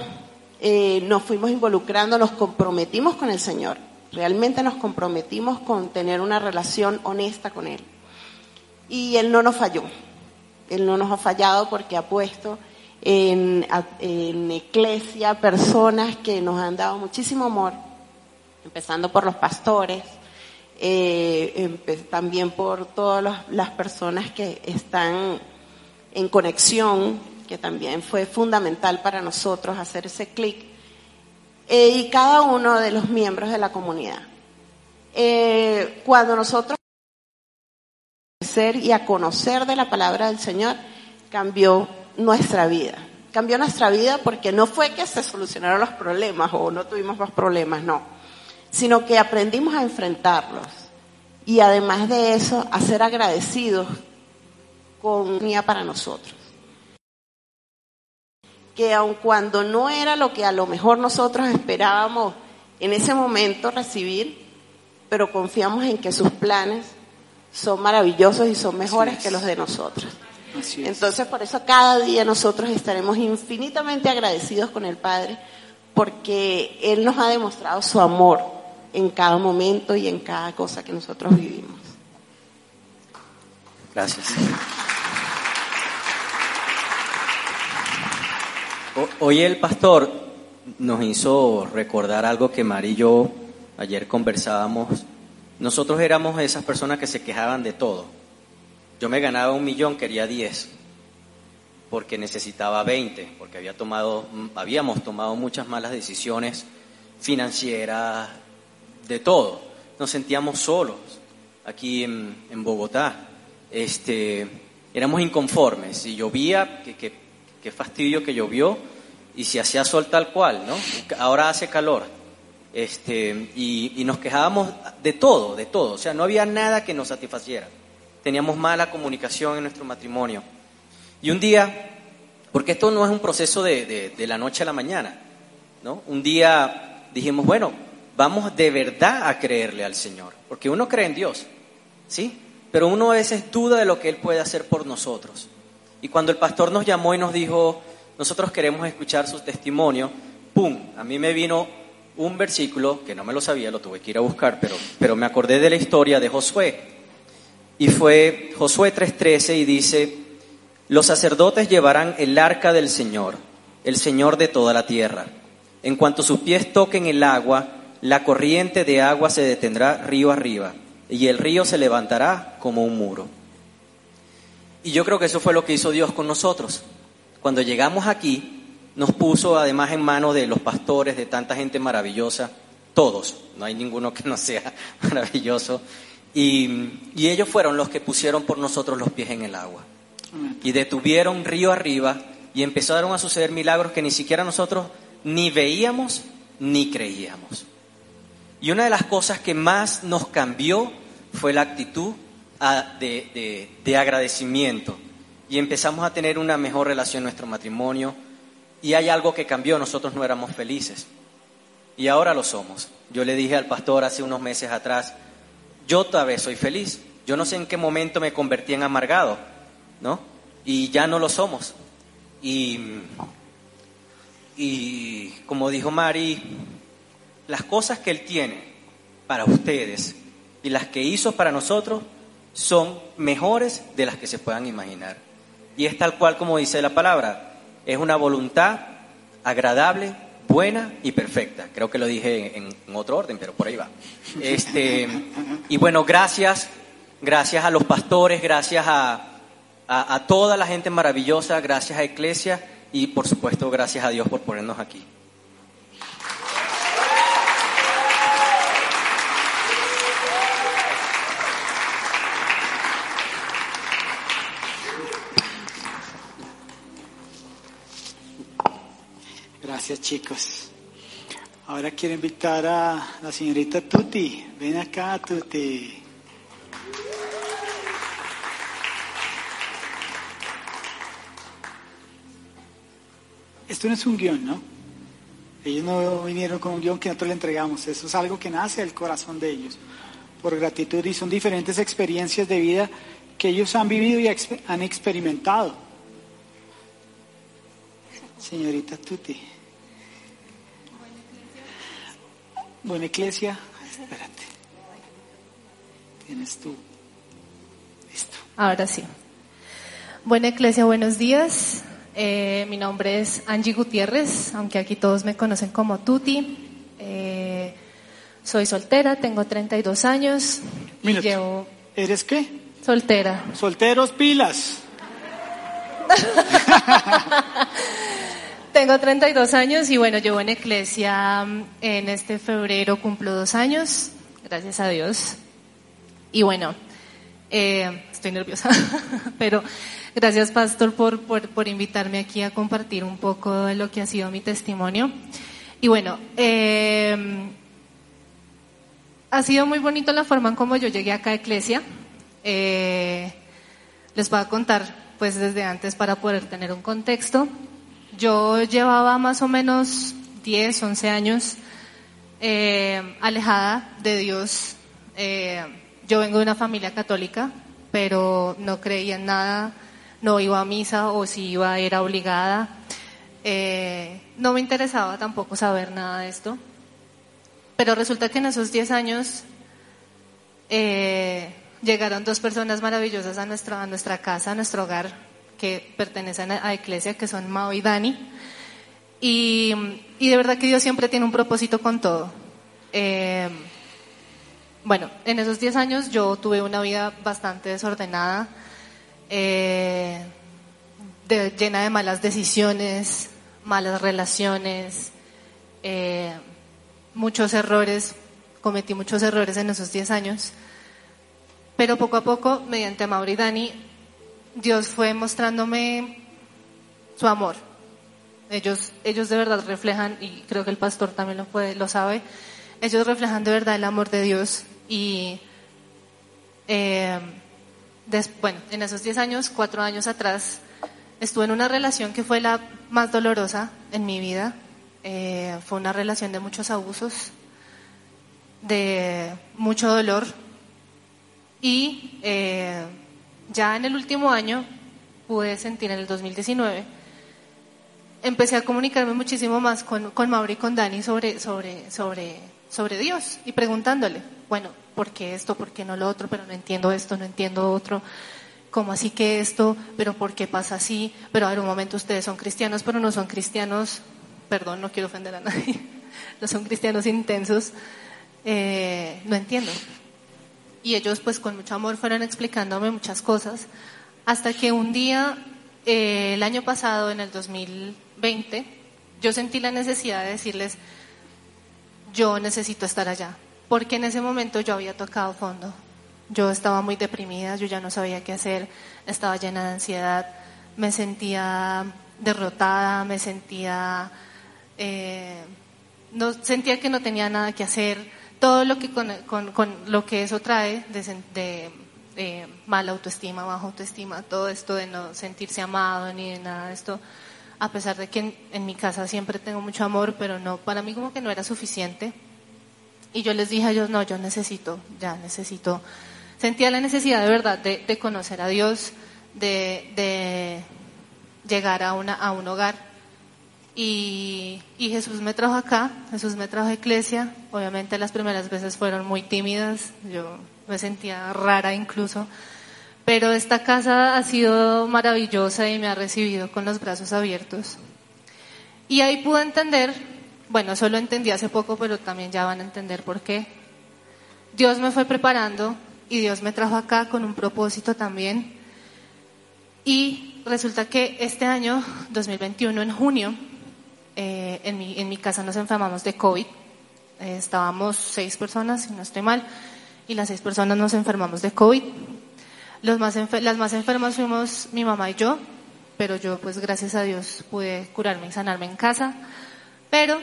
nos fuimos involucrando, nos comprometimos con el Señor. Realmente nos comprometimos con tener una relación honesta con Él. Y Él no nos falló. Él no nos ha fallado porque ha puesto en iglesia personas que nos han dado muchísimo amor, empezando por los pastores, también por todas las personas que están en conexión, que también fue fundamental para nosotros hacer ese clic, y cada uno de los miembros de la comunidad. Cuando nosotros y a conocer de la palabra del Señor, cambió nuestra vida porque no fue que se solucionaron los problemas o no tuvimos más problemas, no, sino que aprendimos a enfrentarlos y además de eso a ser agradecidos con Dios para nosotros, que aun cuando no era lo que a lo mejor nosotros esperábamos en ese momento recibir, pero confiamos en que sus planes son maravillosos y son mejores que los de nosotros. Entonces, por eso cada día nosotros estaremos infinitamente agradecidos con el Padre, porque Él nos ha demostrado su amor en cada momento y en cada cosa que nosotros vivimos. Gracias. Hoy el pastor nos hizo recordar algo que Mari y yo ayer conversábamos. Nosotros éramos esas personas que se quejaban de todo. Yo me ganaba 1 millón, quería 10, porque necesitaba 20, porque habíamos tomado muchas malas decisiones financieras, de todo. Nos sentíamos solos aquí en Bogotá. Éramos inconformes. Si llovía, qué fastidio que llovió, y si hacía sol tal cual, ¿no? Ahora hace calor. Y nos quejábamos de todo, o sea, no había nada que nos satisfaciera. Teníamos mala comunicación en nuestro matrimonio. Y un día, porque esto no es un proceso de la noche a la mañana, ¿no? Un día dijimos, bueno, vamos de verdad a creerle al Señor, porque uno cree en Dios, ¿sí? Pero uno a veces duda de lo que Él puede hacer por nosotros. Y cuando el pastor nos llamó y nos dijo, nosotros queremos escuchar su testimonio, ¡pum! A mí me vino un versículo que no me lo sabía, lo tuve que ir a buscar, pero me acordé de la historia de Josué. Y fue Josué 3:13 y dice, los sacerdotes llevarán el arca del Señor, el Señor de toda la tierra. En cuanto sus pies toquen el agua, la corriente de agua se detendrá río arriba, y el río se levantará como un muro. Y yo creo que eso fue lo que hizo Dios con nosotros. Cuando llegamos aquí, nos puso además en manos de los pastores, de tanta gente maravillosa, todos, no hay ninguno que no sea maravilloso, y ellos fueron los que pusieron por nosotros los pies en el agua. Y detuvieron río arriba y empezaron a suceder milagros que ni siquiera nosotros ni veíamos ni creíamos. Y una de las cosas que más nos cambió fue la actitud de agradecimiento. Y empezamos a tener una mejor relación en nuestro matrimonio. Y hay algo que cambió, nosotros no éramos felices. Y ahora lo somos. Yo le dije al pastor hace unos meses atrás, yo todavía soy feliz. Yo no sé en qué momento me convertí en amargado, ¿no? Y ya no lo somos. Y como dijo Mari, las cosas que Él tiene para ustedes y las que hizo para nosotros son mejores de las que se puedan imaginar. Y es tal cual como dice la palabra, es una voluntad agradable, buena y perfecta. Creo que lo dije en otro orden, pero por ahí va. Y bueno, gracias a los pastores, gracias a toda la gente maravillosa, gracias a Iglesia y por supuesto gracias a Dios por ponernos aquí. Gracias, chicos. Ahora quiero invitar a la señorita Tuti. Ven acá, Tuti. Esto no es un guión, ¿no? Ellos no vinieron con un guión que nosotros le entregamos. Eso es algo que nace del corazón de ellos, por gratitud. Y son diferentes experiencias de vida que ellos han vivido y han experimentado. Señorita Tuti. Buena Iglesia, espérate. Tienes tú. Listo. Ahora sí. Buena Iglesia, buenos días. Mi nombre es Angie Gutiérrez, aunque aquí todos me conocen como Tuti. Soy soltera, tengo 32 años. Minuto. Y llevo... ¿Eres qué? Soltera. Solteros, pilas. Tengo 32 años y bueno, llevo en Iglesia en este febrero, cumplo 2 años, gracias a Dios. Y bueno, estoy nerviosa, pero gracias Pastor por invitarme aquí a compartir un poco de lo que ha sido mi testimonio. Y bueno, ha sido muy bonito la forma en cómo yo llegué acá a Iglesia. Les voy a contar pues desde antes para poder tener un contexto. Yo llevaba más o menos 10, 11 años alejada de Dios. Yo vengo de una familia católica, pero no creía en nada, no iba a misa o si iba era obligada. No me interesaba tampoco saber nada de esto. Pero resulta que en esos 10 años llegaron 2 personas maravillosas a nuestra casa, a nuestro hogar, que pertenecen a Iglesia, que son Mao y Dani, y de verdad que Dios siempre tiene un propósito con todo. Bueno, en esos 10 años yo tuve una vida bastante desordenada, llena de malas decisiones, malas relaciones, muchos errores, cometí muchos errores en esos 10 años, pero poco a poco, mediante Mao y Dani, Dios fue mostrándome su amor. Ellos de verdad reflejan, y creo que el pastor también lo sabe, ellos reflejan de verdad el amor de Dios. Y bueno, en esos 10 años, 4 años atrás, estuve en una relación que fue la más dolorosa en mi vida. Fue una relación de muchos abusos, de mucho dolor. Y... ya en el último año, pude sentir en el 2019, empecé a comunicarme muchísimo más con Mauri y con Dani sobre Dios y preguntándole, bueno, ¿por qué esto? ¿Por qué no lo otro? Pero no entiendo esto, no entiendo otro. ¿Cómo así que esto? ¿Pero por qué pasa así? Pero a ver, un momento, ustedes son cristianos, pero no son cristianos, perdón, no quiero ofender a nadie, no son cristianos intensos, no entiendo. Y ellos pues con mucho amor fueron explicándome muchas cosas, hasta que un día, el año pasado, en el 2020, yo sentí la necesidad de decirles, yo necesito estar allá, porque en ese momento yo había tocado fondo, Yo estaba muy deprimida, yo ya no sabía qué hacer, estaba llena de ansiedad, me sentía derrotada, me sentía... no, sentía que no tenía nada que hacer, todo lo que con lo que eso trae de mala autoestima, baja autoestima, todo esto de no sentirse amado ni de nada de esto, a pesar de que en mi casa siempre tengo mucho amor, pero no, para mí como que no era suficiente. Y yo les dije a ellos, no, yo necesito, ya necesito, sentía la necesidad de verdad de conocer a Dios, de llegar a un hogar. Y Jesús me trajo acá, Jesús me trajo a iglesia. Obviamente las primeras veces fueron muy tímidas, yo me sentía rara incluso, pero esta casa ha sido maravillosa y me ha recibido con los brazos abiertos. Y ahí pude entender... Bueno, eso lo entendí hace poco, pero también ya van a entender por qué. Dios me fue preparando y Dios me trajo acá con un propósito también. Y resulta que este año, 2021, en junio, en mi casa nos enfermamos de COVID. Estábamos 6 personas, si no estoy mal, y las 6 personas nos enfermamos de COVID. Las más enfermas fuimos mi mamá y yo, pero yo, pues gracias a Dios, pude curarme y sanarme en casa. Pero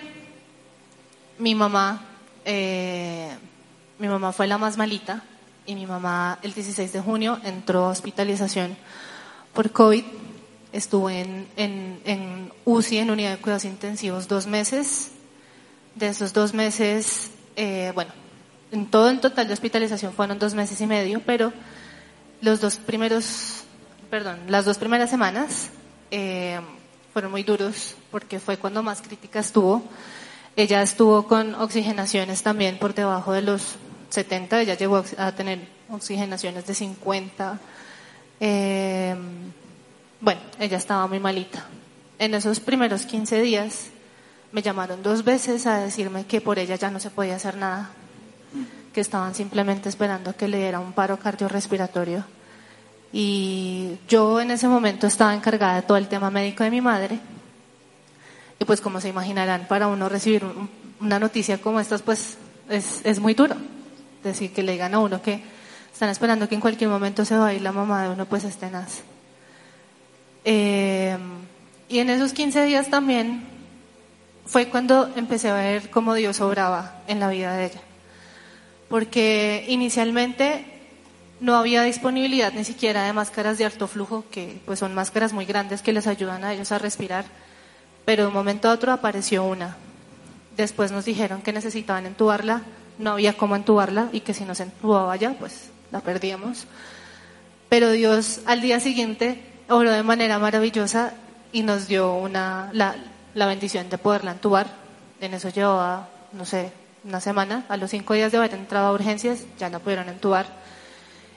mi mamá fue la más malita y mi mamá el 16 de junio entró a hospitalización por COVID. Estuvo en UCI, en unidad de cuidados intensivos, 2 meses. De esos 2 meses, en total de hospitalización fueron 2 meses y medio, pero las 2 primeras semanas fueron muy duros porque fue cuando más crítica estuvo. Ella estuvo con oxigenaciones también por debajo de los 70, ella llegó a tener oxigenaciones de 50. Ella estaba muy malita. En esos primeros 15 días me llamaron 2 veces a decirme que por ella ya no se podía hacer nada, que estaban simplemente esperando que le diera un paro cardiorrespiratorio. Y yo en ese momento estaba encargada de todo el tema médico de mi madre. Y pues como se imaginarán, para uno recibir una noticia como estas, pues es muy duro. Decir que le digan a uno que están esperando que en cualquier momento se va a ir la mamá de uno, pues es tenaz. Y en esos 15 días también fue cuando empecé a ver cómo Dios obraba en la vida de ella. Porque inicialmente... no había disponibilidad ni siquiera de máscaras de alto flujo, que pues son máscaras muy grandes que les ayudan a ellos a respirar, pero de un momento a otro apareció una. Después nos dijeron que necesitaban entubarla, no había cómo entubarla y que si no se entubaba ya, pues la perdíamos. Pero Dios al día siguiente obró de manera maravillosa y nos dio la bendición de poderla entubar. En eso llevaba, no sé, una semana. A los 5 días de haber entrado a urgencias ya la pudieron entubar.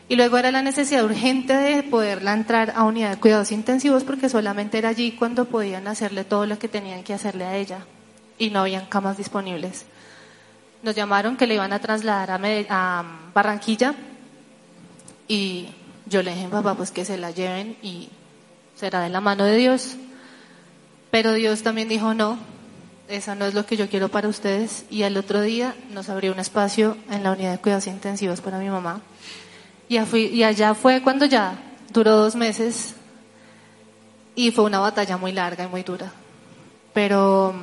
Y luego era la necesidad urgente de poderla entrar a unidad de cuidados intensivos porque solamente era allí cuando podían hacerle todo lo que tenían que hacerle a ella y no habían camas disponibles. Nos llamaron que le iban a trasladar a Barranquilla y yo le dije, papá, pues que se la lleven y será de la mano de Dios. Pero Dios también dijo, no, eso no es lo que yo quiero para ustedes. Y al otro día nos abrió un espacio en la unidad de cuidados intensivos para mi mamá. Y allá fue cuando ya duró 2 meses y fue una batalla muy larga y muy dura. Pero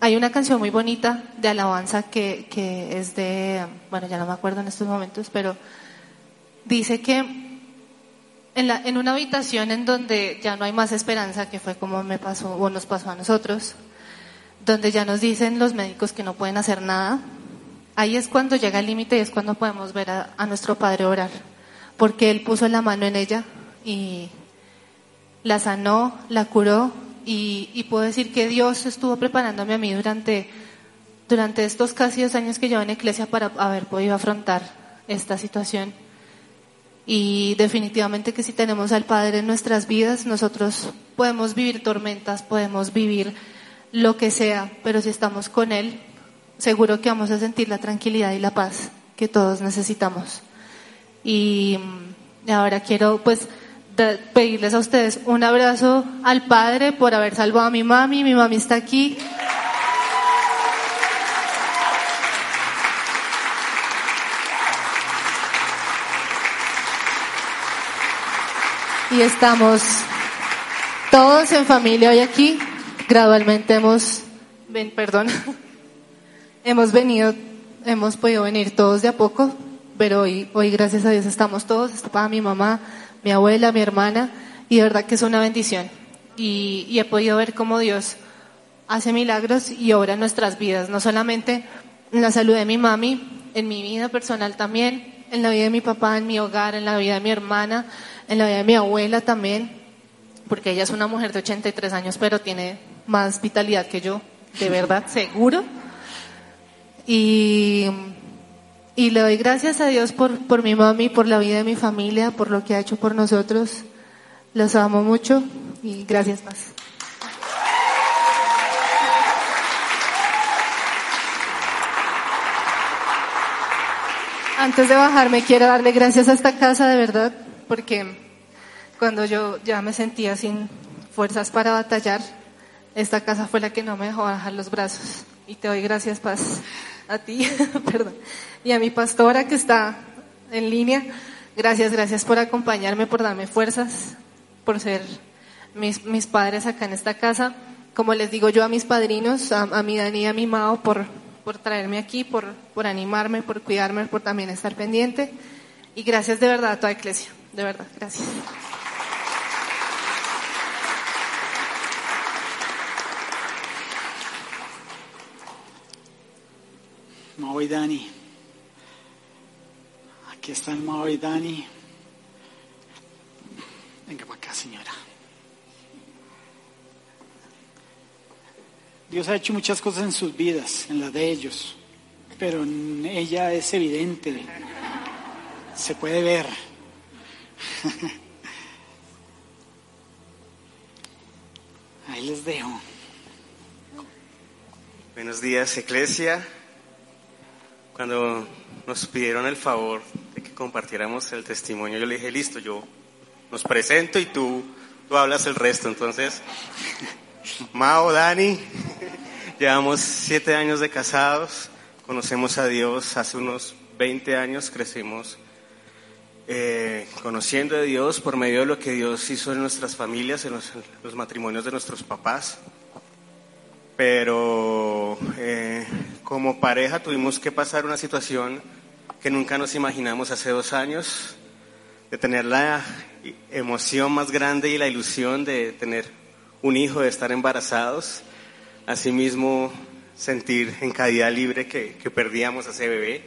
hay una canción muy bonita de alabanza que es de, ya no me acuerdo en estos momentos, pero dice que en una habitación en donde ya no hay más esperanza, que fue como me pasó o nos pasó a nosotros, donde ya nos dicen los médicos que no pueden hacer nada, ahí es cuando llega el límite y es cuando podemos ver a nuestro Padre orar, porque Él puso la mano en ella y la sanó, la curó y puedo decir que Dios estuvo preparándome a mí durante estos casi 2 años que llevo en iglesia para haber podido afrontar esta situación. Y definitivamente que si tenemos al Padre en nuestras vidas, nosotros podemos vivir tormentas, podemos vivir lo que sea, pero si estamos con Él, seguro que vamos a sentir la tranquilidad y la paz que todos necesitamos. Y ahora quiero pues pedirles a ustedes un abrazo al Padre por haber salvado a mi mami. Mi mami está aquí. y estamos todos en familia hoy aquí. Gradualmente hemos podido venir todos de a poco, pero hoy gracias a Dios estamos todos. Está para mi mamá, mi abuela, mi hermana, y de verdad que es una bendición. Y he podido ver cómo Dios hace milagros y obra en nuestras vidas, no solamente en la salud de mi mami, en mi vida personal también, en la vida de mi papá, en mi hogar, en la vida de mi hermana, en la vida de mi abuela también, porque ella es una mujer de 83 años, pero tiene más vitalidad que yo, de verdad, seguro. Y le doy gracias a Dios por mi mami, por la vida de mi familia, por lo que ha hecho por nosotros. Los amo mucho y gracias más. Antes de bajarme quiero darle gracias a esta casa, de verdad, porque cuando yo ya me sentía sin fuerzas para batallar, esta casa fue la que no me dejó bajar los brazos. Y te doy gracias, Paz, a ti, perdón, y a mi pastora que está en línea. Gracias por acompañarme, por darme fuerzas, por ser mis padres acá en esta casa. Como les digo yo a mis padrinos, a mi Dani y a mi Mao, por traerme aquí, por animarme, por cuidarme, por también estar pendiente. Y gracias de verdad a toda Iglesia, de verdad, gracias. Mau y Dani, aquí están Mau y Dani. Venga para acá, señora. Dios ha hecho muchas cosas en sus vidas, en la de ellos, pero en ella es evidente, se puede ver. Ahí les dejo. Buenos días, Iglesia. Cuando nos pidieron el favor de que compartiéramos el testimonio, yo le dije, listo, yo nos presento y tú hablas el resto. Entonces, Mao, Dani, llevamos 7 años de casados, conocemos a Dios hace unos 20 años, crecimos conociendo a Dios por medio de lo que Dios hizo en nuestras familias, en los matrimonios de nuestros papás. Pero como pareja tuvimos que pasar una situación que nunca nos imaginamos hace 2 años, de tener la emoción más grande y la ilusión de tener un hijo, de estar embarazados. Asimismo, sentir en caída libre que perdíamos a ese bebé,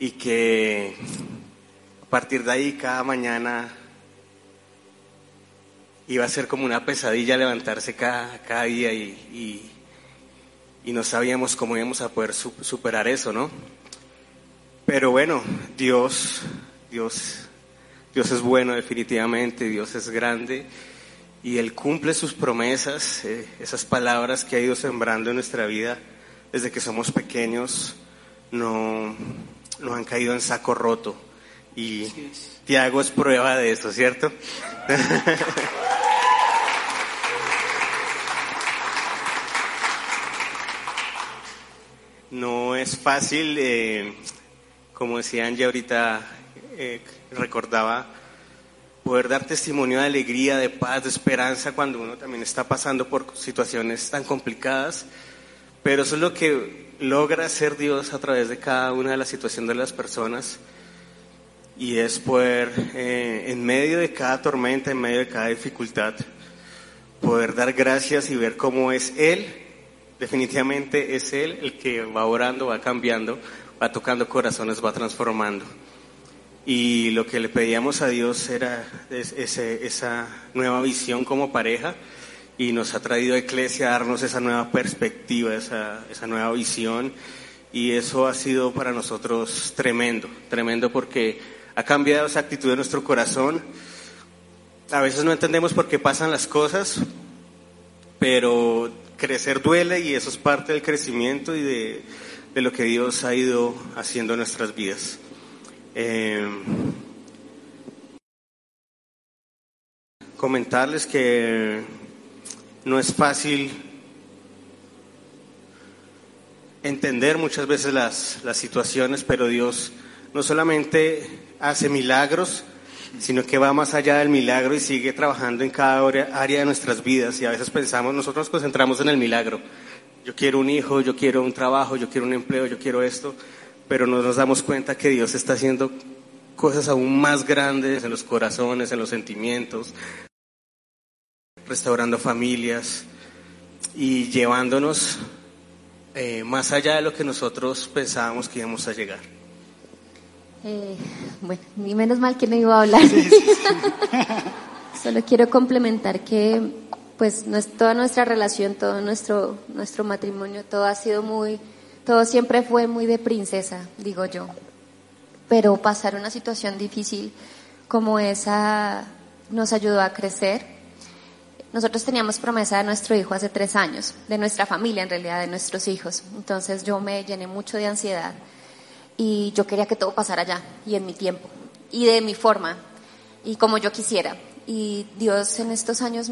y que a partir de ahí cada mañana iba a ser como una pesadilla levantarse cada día y no sabíamos cómo íbamos a poder superar eso, ¿no? Pero bueno, Dios es bueno, definitivamente. Dios es grande y Él cumple sus promesas, esas palabras que ha ido sembrando en nuestra vida desde que somos pequeños no han caído en saco roto, y Tiago es prueba de eso, ¿cierto? No es fácil, como decía Angie ahorita, recordaba, poder dar testimonio de alegría, de paz, de esperanza cuando uno también está pasando por situaciones tan complicadas, pero eso es lo que logra hacer Dios a través de cada una de las situaciones de las personas, y es poder, en medio de cada tormenta, en medio de cada dificultad, poder dar gracias y ver cómo es Él. Definitivamente es Él el que va orando, va cambiando, va tocando corazones, va transformando. Y lo que le pedíamos a Dios era esa nueva visión como pareja, y nos ha traído a Iglesia a darnos esa nueva perspectiva, esa nueva visión, y eso ha sido para nosotros tremendo, porque ha cambiado esa actitud de nuestro corazón. A veces no entendemos por qué pasan las cosas, pero crecer duele, y eso es parte del crecimiento y de lo que Dios ha ido haciendo en nuestras vidas. Comentarles que no es fácil entender muchas veces las situaciones, pero Dios no solamente hace milagros, sino que va más allá del milagro y sigue trabajando en cada área de nuestras vidas. Y a veces pensamos, nosotros nos concentramos en el milagro. Yo quiero un hijo, yo quiero un trabajo, yo quiero un empleo, yo quiero esto, pero no nos damos cuenta que Dios está haciendo cosas aún más grandes en los corazones, en los sentimientos, restaurando familias y llevándonos más allá de lo que nosotros pensábamos que íbamos a llegar. Bueno, ni menos mal que no iba a hablar. Solo quiero complementar que pues toda nuestra relación, todo nuestro matrimonio, todo siempre fue muy de princesa, digo yo. Pero pasar una situación difícil como esa nos ayudó a crecer. Nosotros teníamos promesa de nuestro hijo hace 3 años, de nuestra familia en realidad, de nuestros hijos. Entonces yo me llené mucho de ansiedad y yo quería que todo pasara ya y en mi tiempo y de mi forma y como yo quisiera. Y Dios en estos años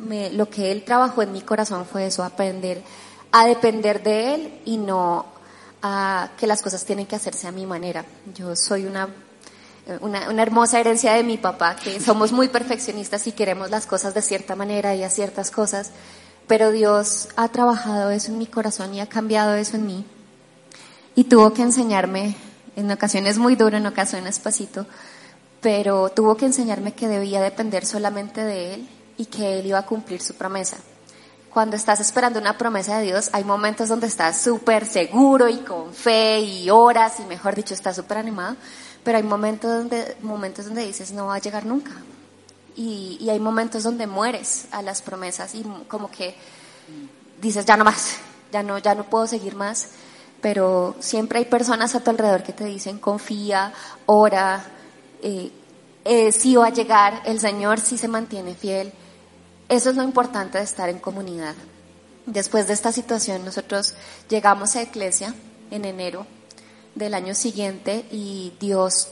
lo que Él trabajó en mi corazón fue eso, aprender a depender de Él y no a que las cosas tienen que hacerse a mi manera. Yo soy una hermosa herencia de mi papá, que somos muy perfeccionistas y queremos las cosas de cierta manera y a ciertas cosas, pero Dios ha trabajado eso en mi corazón y ha cambiado eso en mí, y tuvo que enseñarme, en ocasiones muy duro, en ocasiones pasito, pero tuvo que enseñarme que debía depender solamente de Él y que Él iba a cumplir su promesa. Cuando estás esperando una promesa de Dios, hay momentos donde estás súper seguro y con fe y oras y, mejor dicho, estás súper animado, pero hay momentos donde dices no va a llegar nunca, y hay momentos donde mueres a las promesas y como que dices ya no más, ya no puedo seguir más. Pero siempre hay personas a tu alrededor que te dicen confía, ora, sí va a llegar, el Señor sí se mantiene fiel. Eso es lo importante de estar en comunidad. Después de esta situación, nosotros llegamos a Iglesia en enero del año siguiente y Dios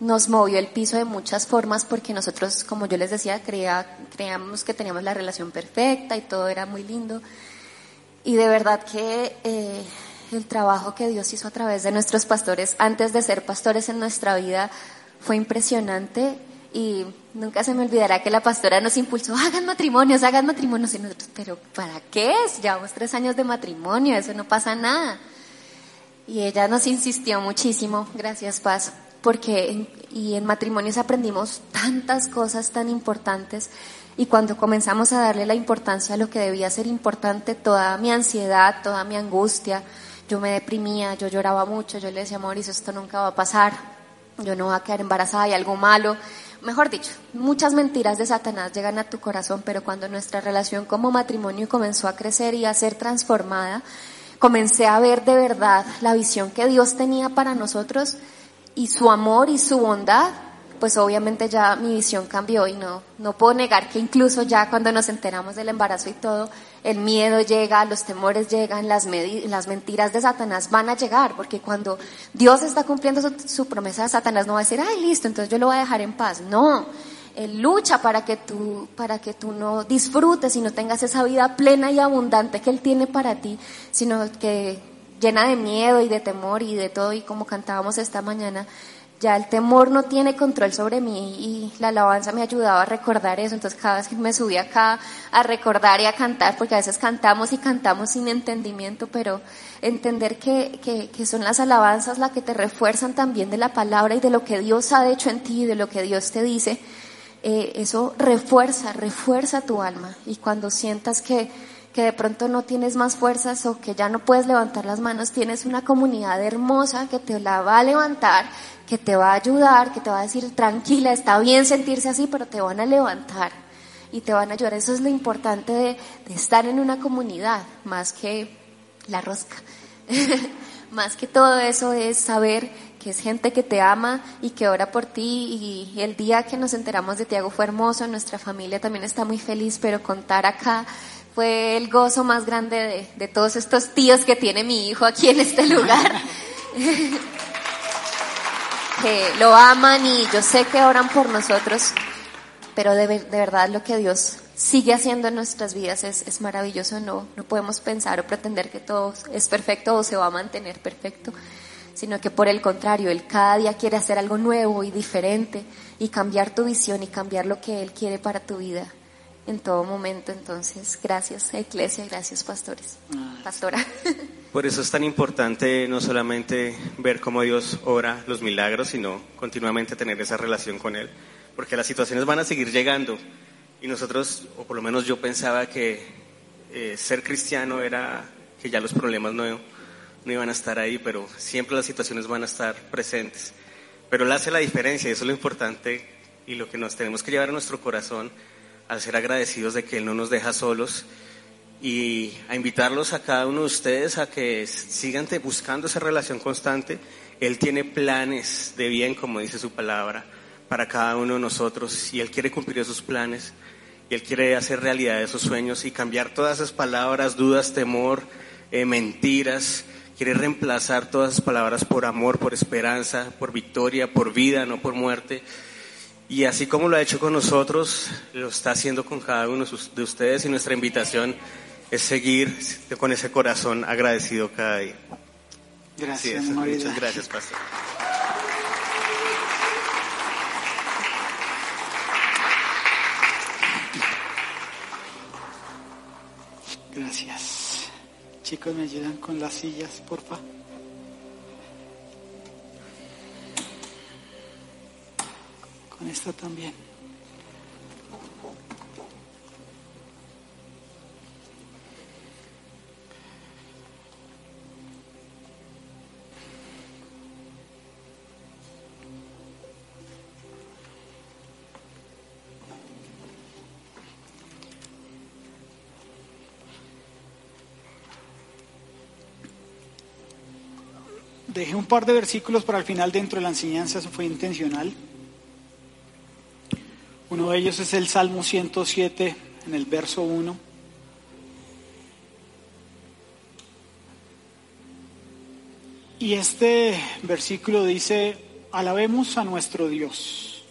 nos movió el piso de muchas formas, porque nosotros, como yo les decía, creíamos que teníamos la relación perfecta y todo era muy lindo. Y de verdad que el trabajo que Dios hizo a través de nuestros pastores, antes de ser pastores en nuestra vida, fue impresionante. Y nunca se me olvidará que la pastora nos impulsó, hagan matrimonios, y nosotros, pero ¿para qué es? Llevamos 3 años de matrimonio, eso no pasa nada. Y ella nos insistió muchísimo, gracias Paz, porque en matrimonios aprendimos tantas cosas tan importantes, y cuando comenzamos a darle la importancia a lo que debía ser importante, toda mi ansiedad, toda mi angustia, yo me deprimía, yo lloraba mucho, yo le decía, Mauricio, esto nunca va a pasar, yo no voy a quedar embarazada, hay algo malo. Mejor dicho, muchas mentiras de Satanás llegan a tu corazón, pero cuando nuestra relación como matrimonio comenzó a crecer y a ser transformada, comencé a ver de verdad la visión que Dios tenía para nosotros y su amor y su bondad, pues obviamente ya mi visión cambió, y no puedo negar que incluso ya cuando nos enteramos del embarazo y todo, el miedo llega, los temores llegan, las mentiras de Satanás van a llegar, porque cuando Dios está cumpliendo su promesa, Satanás no va a decir, ay listo, entonces yo lo voy a dejar en paz. No, Él lucha para que tú no disfrutes y no tengas esa vida plena y abundante que Él tiene para ti, sino que llena de miedo y de temor y de todo. Y como cantábamos esta mañana, ya el temor no tiene control sobre mí, y la alabanza me ayudaba a recordar eso. Entonces cada vez que me subía acá a recordar y a cantar, porque a veces cantamos sin entendimiento, pero entender que son las alabanzas las que te refuerzan también de la palabra y de lo que Dios ha hecho en ti, de lo que Dios te dice, eso refuerza tu alma. Y cuando sientas que de pronto no tienes más fuerzas o que ya no puedes levantar las manos, tienes una comunidad hermosa que te la va a levantar, que te va a ayudar, que te va a decir tranquila, está bien sentirse así, pero te van a levantar y te van a ayudar. Eso es lo importante de estar en una comunidad, más que la rosca. Más que todo eso es saber que es gente que te ama y que ora por ti. Y el día que nos enteramos de Tiago fue hermoso, nuestra familia también está muy feliz, pero contar acá fue el gozo más grande de todos estos tíos que tiene mi hijo aquí en este lugar, que lo aman y yo sé que oran por nosotros, pero de verdad lo que Dios sigue haciendo en nuestras vidas es maravilloso. No podemos pensar o pretender que todo es perfecto o se va a mantener perfecto, sino que por el contrario, Él cada día quiere hacer algo nuevo y diferente y cambiar tu visión y cambiar lo que Él quiere para tu vida en todo momento. Entonces, gracias Iglesia, gracias pastores, pastora. Por eso es tan importante no solamente ver cómo Dios obra los milagros, sino continuamente tener esa relación con Él, porque las situaciones van a seguir llegando y nosotros, o por lo menos yo pensaba que ser cristiano era que ya los problemas no iban a estar ahí, pero siempre las situaciones van a estar presentes. Pero Él hace la diferencia, y eso es lo importante y lo que nos tenemos que llevar a nuestro corazón, al ser agradecidos de que Él no nos deja solos, y a invitarlos a cada uno de ustedes a que sigan buscando esa relación constante. Él tiene planes de bien, como dice su palabra, para cada uno de nosotros, y Él quiere cumplir esos planes, y Él quiere hacer realidad esos sueños y cambiar todas esas palabras, dudas, temor, mentiras. Quiere reemplazar todas esas palabras por amor, por esperanza, por victoria, por vida, no por muerte. Y así como lo ha hecho con nosotros, lo está haciendo con cada uno de ustedes, y nuestra invitación es seguir con ese corazón agradecido cada día. Gracias, sí, muchas gracias, pastor. Gracias. Chicos, ¿me ayudan con las sillas, porfa? Con esta también. Dejé un par de versículos para el final dentro de la enseñanza, eso fue intencional. Uno de ellos es el Salmo 107, en el verso 1. Y este versículo dice: alabemos a nuestro Dios.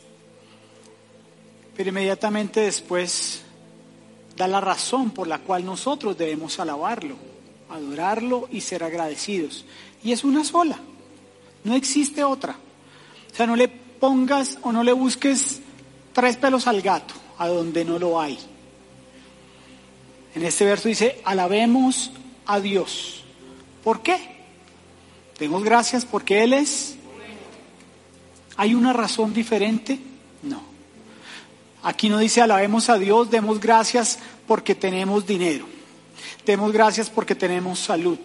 Pero inmediatamente después da la razón por la cual nosotros debemos alabarlo, adorarlo y ser agradecidos. Y es una sola, no existe otra. O sea, no le pongas o no le busques tres pelos al gato, a donde no lo hay. En este verso dice: alabemos a Dios. ¿Por qué? Demos gracias porque Él es. ¿Hay una razón diferente? No. Aquí no dice alabemos a Dios, demos gracias porque tenemos dinero. Demos gracias porque tenemos salud.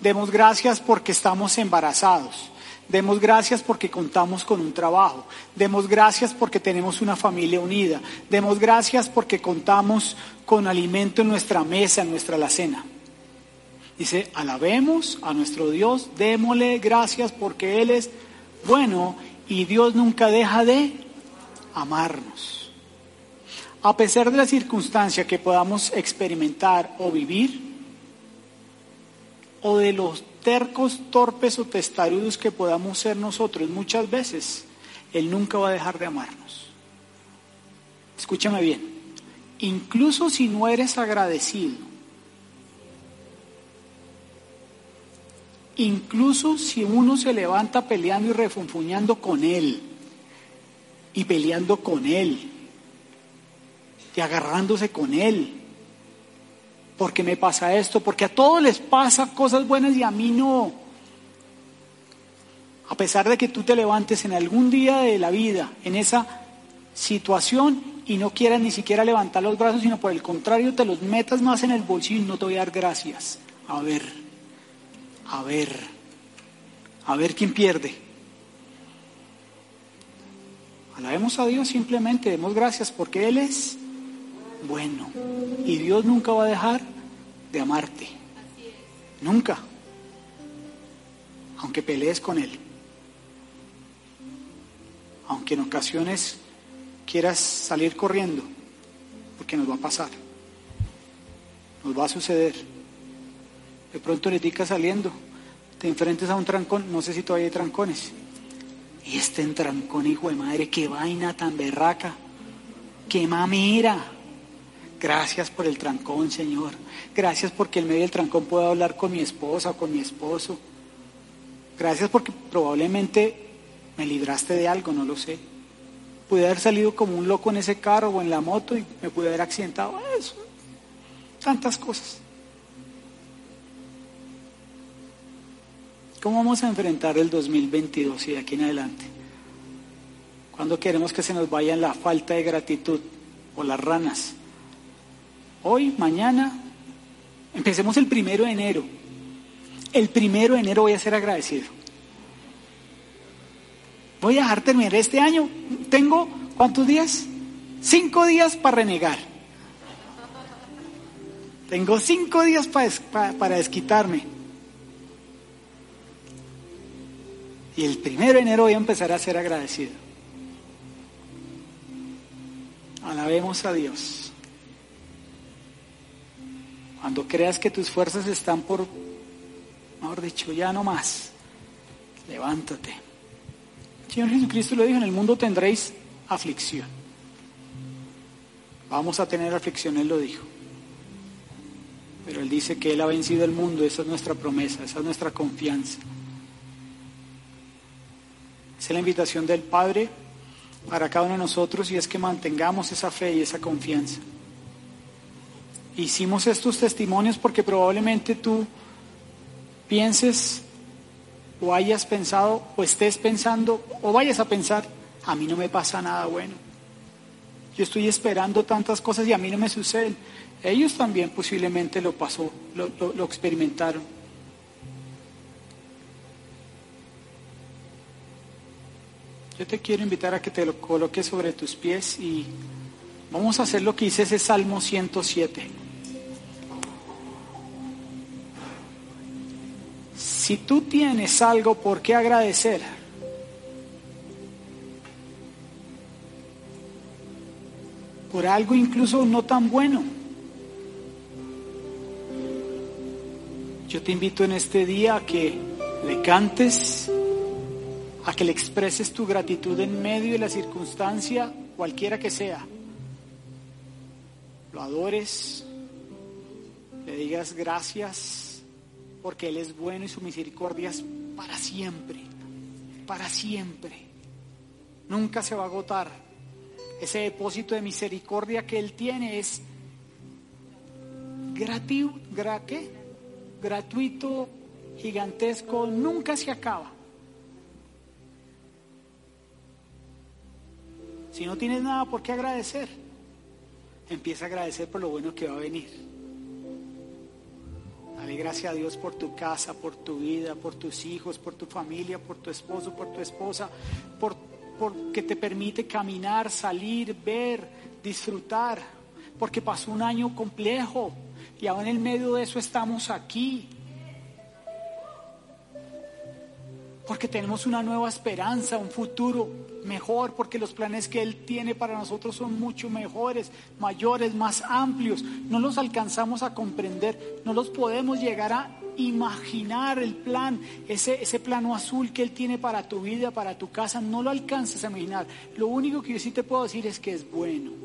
Demos gracias porque estamos embarazados. Demos gracias porque contamos con un trabajo. Demos gracias porque tenemos una familia unida. Demos gracias porque contamos con alimento en nuestra mesa, en nuestra alacena. Dice: alabemos a nuestro Dios, démosle gracias porque Él es bueno y Dios nunca deja de amarnos. A pesar de la circunstancia que podamos experimentar o vivir, o de los tercos, torpes o testarudos que podamos ser nosotros muchas veces, Él nunca va a dejar de amarnos. Escúchame bien, incluso si no eres agradecido, incluso si uno se levanta peleando y refunfuñando con Él, y peleando con Él, y agarrándose con Él, porque me pasa esto, porque a todos les pasa cosas buenas y a mí no. A pesar de que tú te levantes en algún día de la vida, en esa situación, y no quieras ni siquiera levantar los brazos, sino por el contrario, te los metas más en el bolsillo y no te voy a dar gracias. A ver quién pierde. Alabemos a Dios simplemente, demos gracias porque Él es bueno, y Dios nunca va a dejar de amarte, nunca, aunque pelees con Él, aunque en ocasiones quieras salir corriendo, porque nos va a pasar, nos va a suceder. De pronto le ticas saliendo, te enfrentes a un trancón, no sé si todavía hay trancones, y este trancón, hijo de madre, qué vaina tan berraca, qué mamera. Gracias por el trancón, Señor. Gracias porque en medio del trancón puedo hablar con mi esposa o con mi esposo. Gracias porque probablemente me libraste de algo, no lo sé. Pude haber salido como un loco en ese carro o en la moto y me pude haber accidentado. Eso, tantas cosas. ¿Cómo vamos a enfrentar el 2022 y de aquí en adelante? ¿Cuándo queremos que se nos vaya la falta de gratitud o las ranas? Hoy, mañana, empecemos el 1 de enero. El 1 de enero voy a ser agradecido. Voy a dejar terminar este año. Tengo, ¿cuántos días? 5 días para renegar. Tengo 5 días para desquitarme. Y el 1 de enero voy a empezar a ser agradecido. Alabemos a Dios. Cuando creas que tus fuerzas están por, mejor dicho, ya no más, levántate. El Señor Jesucristo lo dijo: en el mundo tendréis aflicción. Vamos a tener aflicción, Él lo dijo. Pero Él dice que Él ha vencido el mundo. Esa es nuestra promesa, esa es nuestra confianza. Esa es la invitación del Padre para cada uno de nosotros, y es que mantengamos esa fe y esa confianza. Hicimos estos testimonios porque probablemente tú pienses o hayas pensado o estés pensando o vayas a pensar: a mí no me pasa nada bueno, yo estoy esperando tantas cosas y a mí no me suceden. Ellos también posiblemente lo pasó, lo experimentaron. Yo te quiero invitar a que te lo coloques sobre tus pies y vamos a hacer lo que dice ese Salmo 107. Si tú tienes algo por qué agradecer, por algo incluso no tan bueno, yo te invito en este día a que le cantes, a que le expreses tu gratitud en medio de la circunstancia, cualquiera que sea. Lo adores, le digas gracias, porque Él es bueno y su misericordia es para siempre, para siempre. Nunca se va a agotar. Ese depósito de misericordia que Él tiene es gratuito, gigantesco, nunca se acaba. Si no tienes nada por qué agradecer, empieza a agradecer por lo bueno que va a venir. Dale gracias a Dios por tu casa, por tu vida, por tus hijos, por tu familia, por tu esposo, por tu esposa, porque te permite caminar, salir, ver, disfrutar, porque pasó un año complejo y ahora en el medio de eso estamos aquí. Porque tenemos una nueva esperanza, un futuro mejor, porque los planes que Él tiene para nosotros son mucho mejores, mayores, más amplios. No los alcanzamos a comprender, no los podemos llegar a imaginar el plan, ese plano azul que Él tiene para tu vida, para tu casa, no lo alcanzas a imaginar. Lo único que yo sí te puedo decir es que es bueno.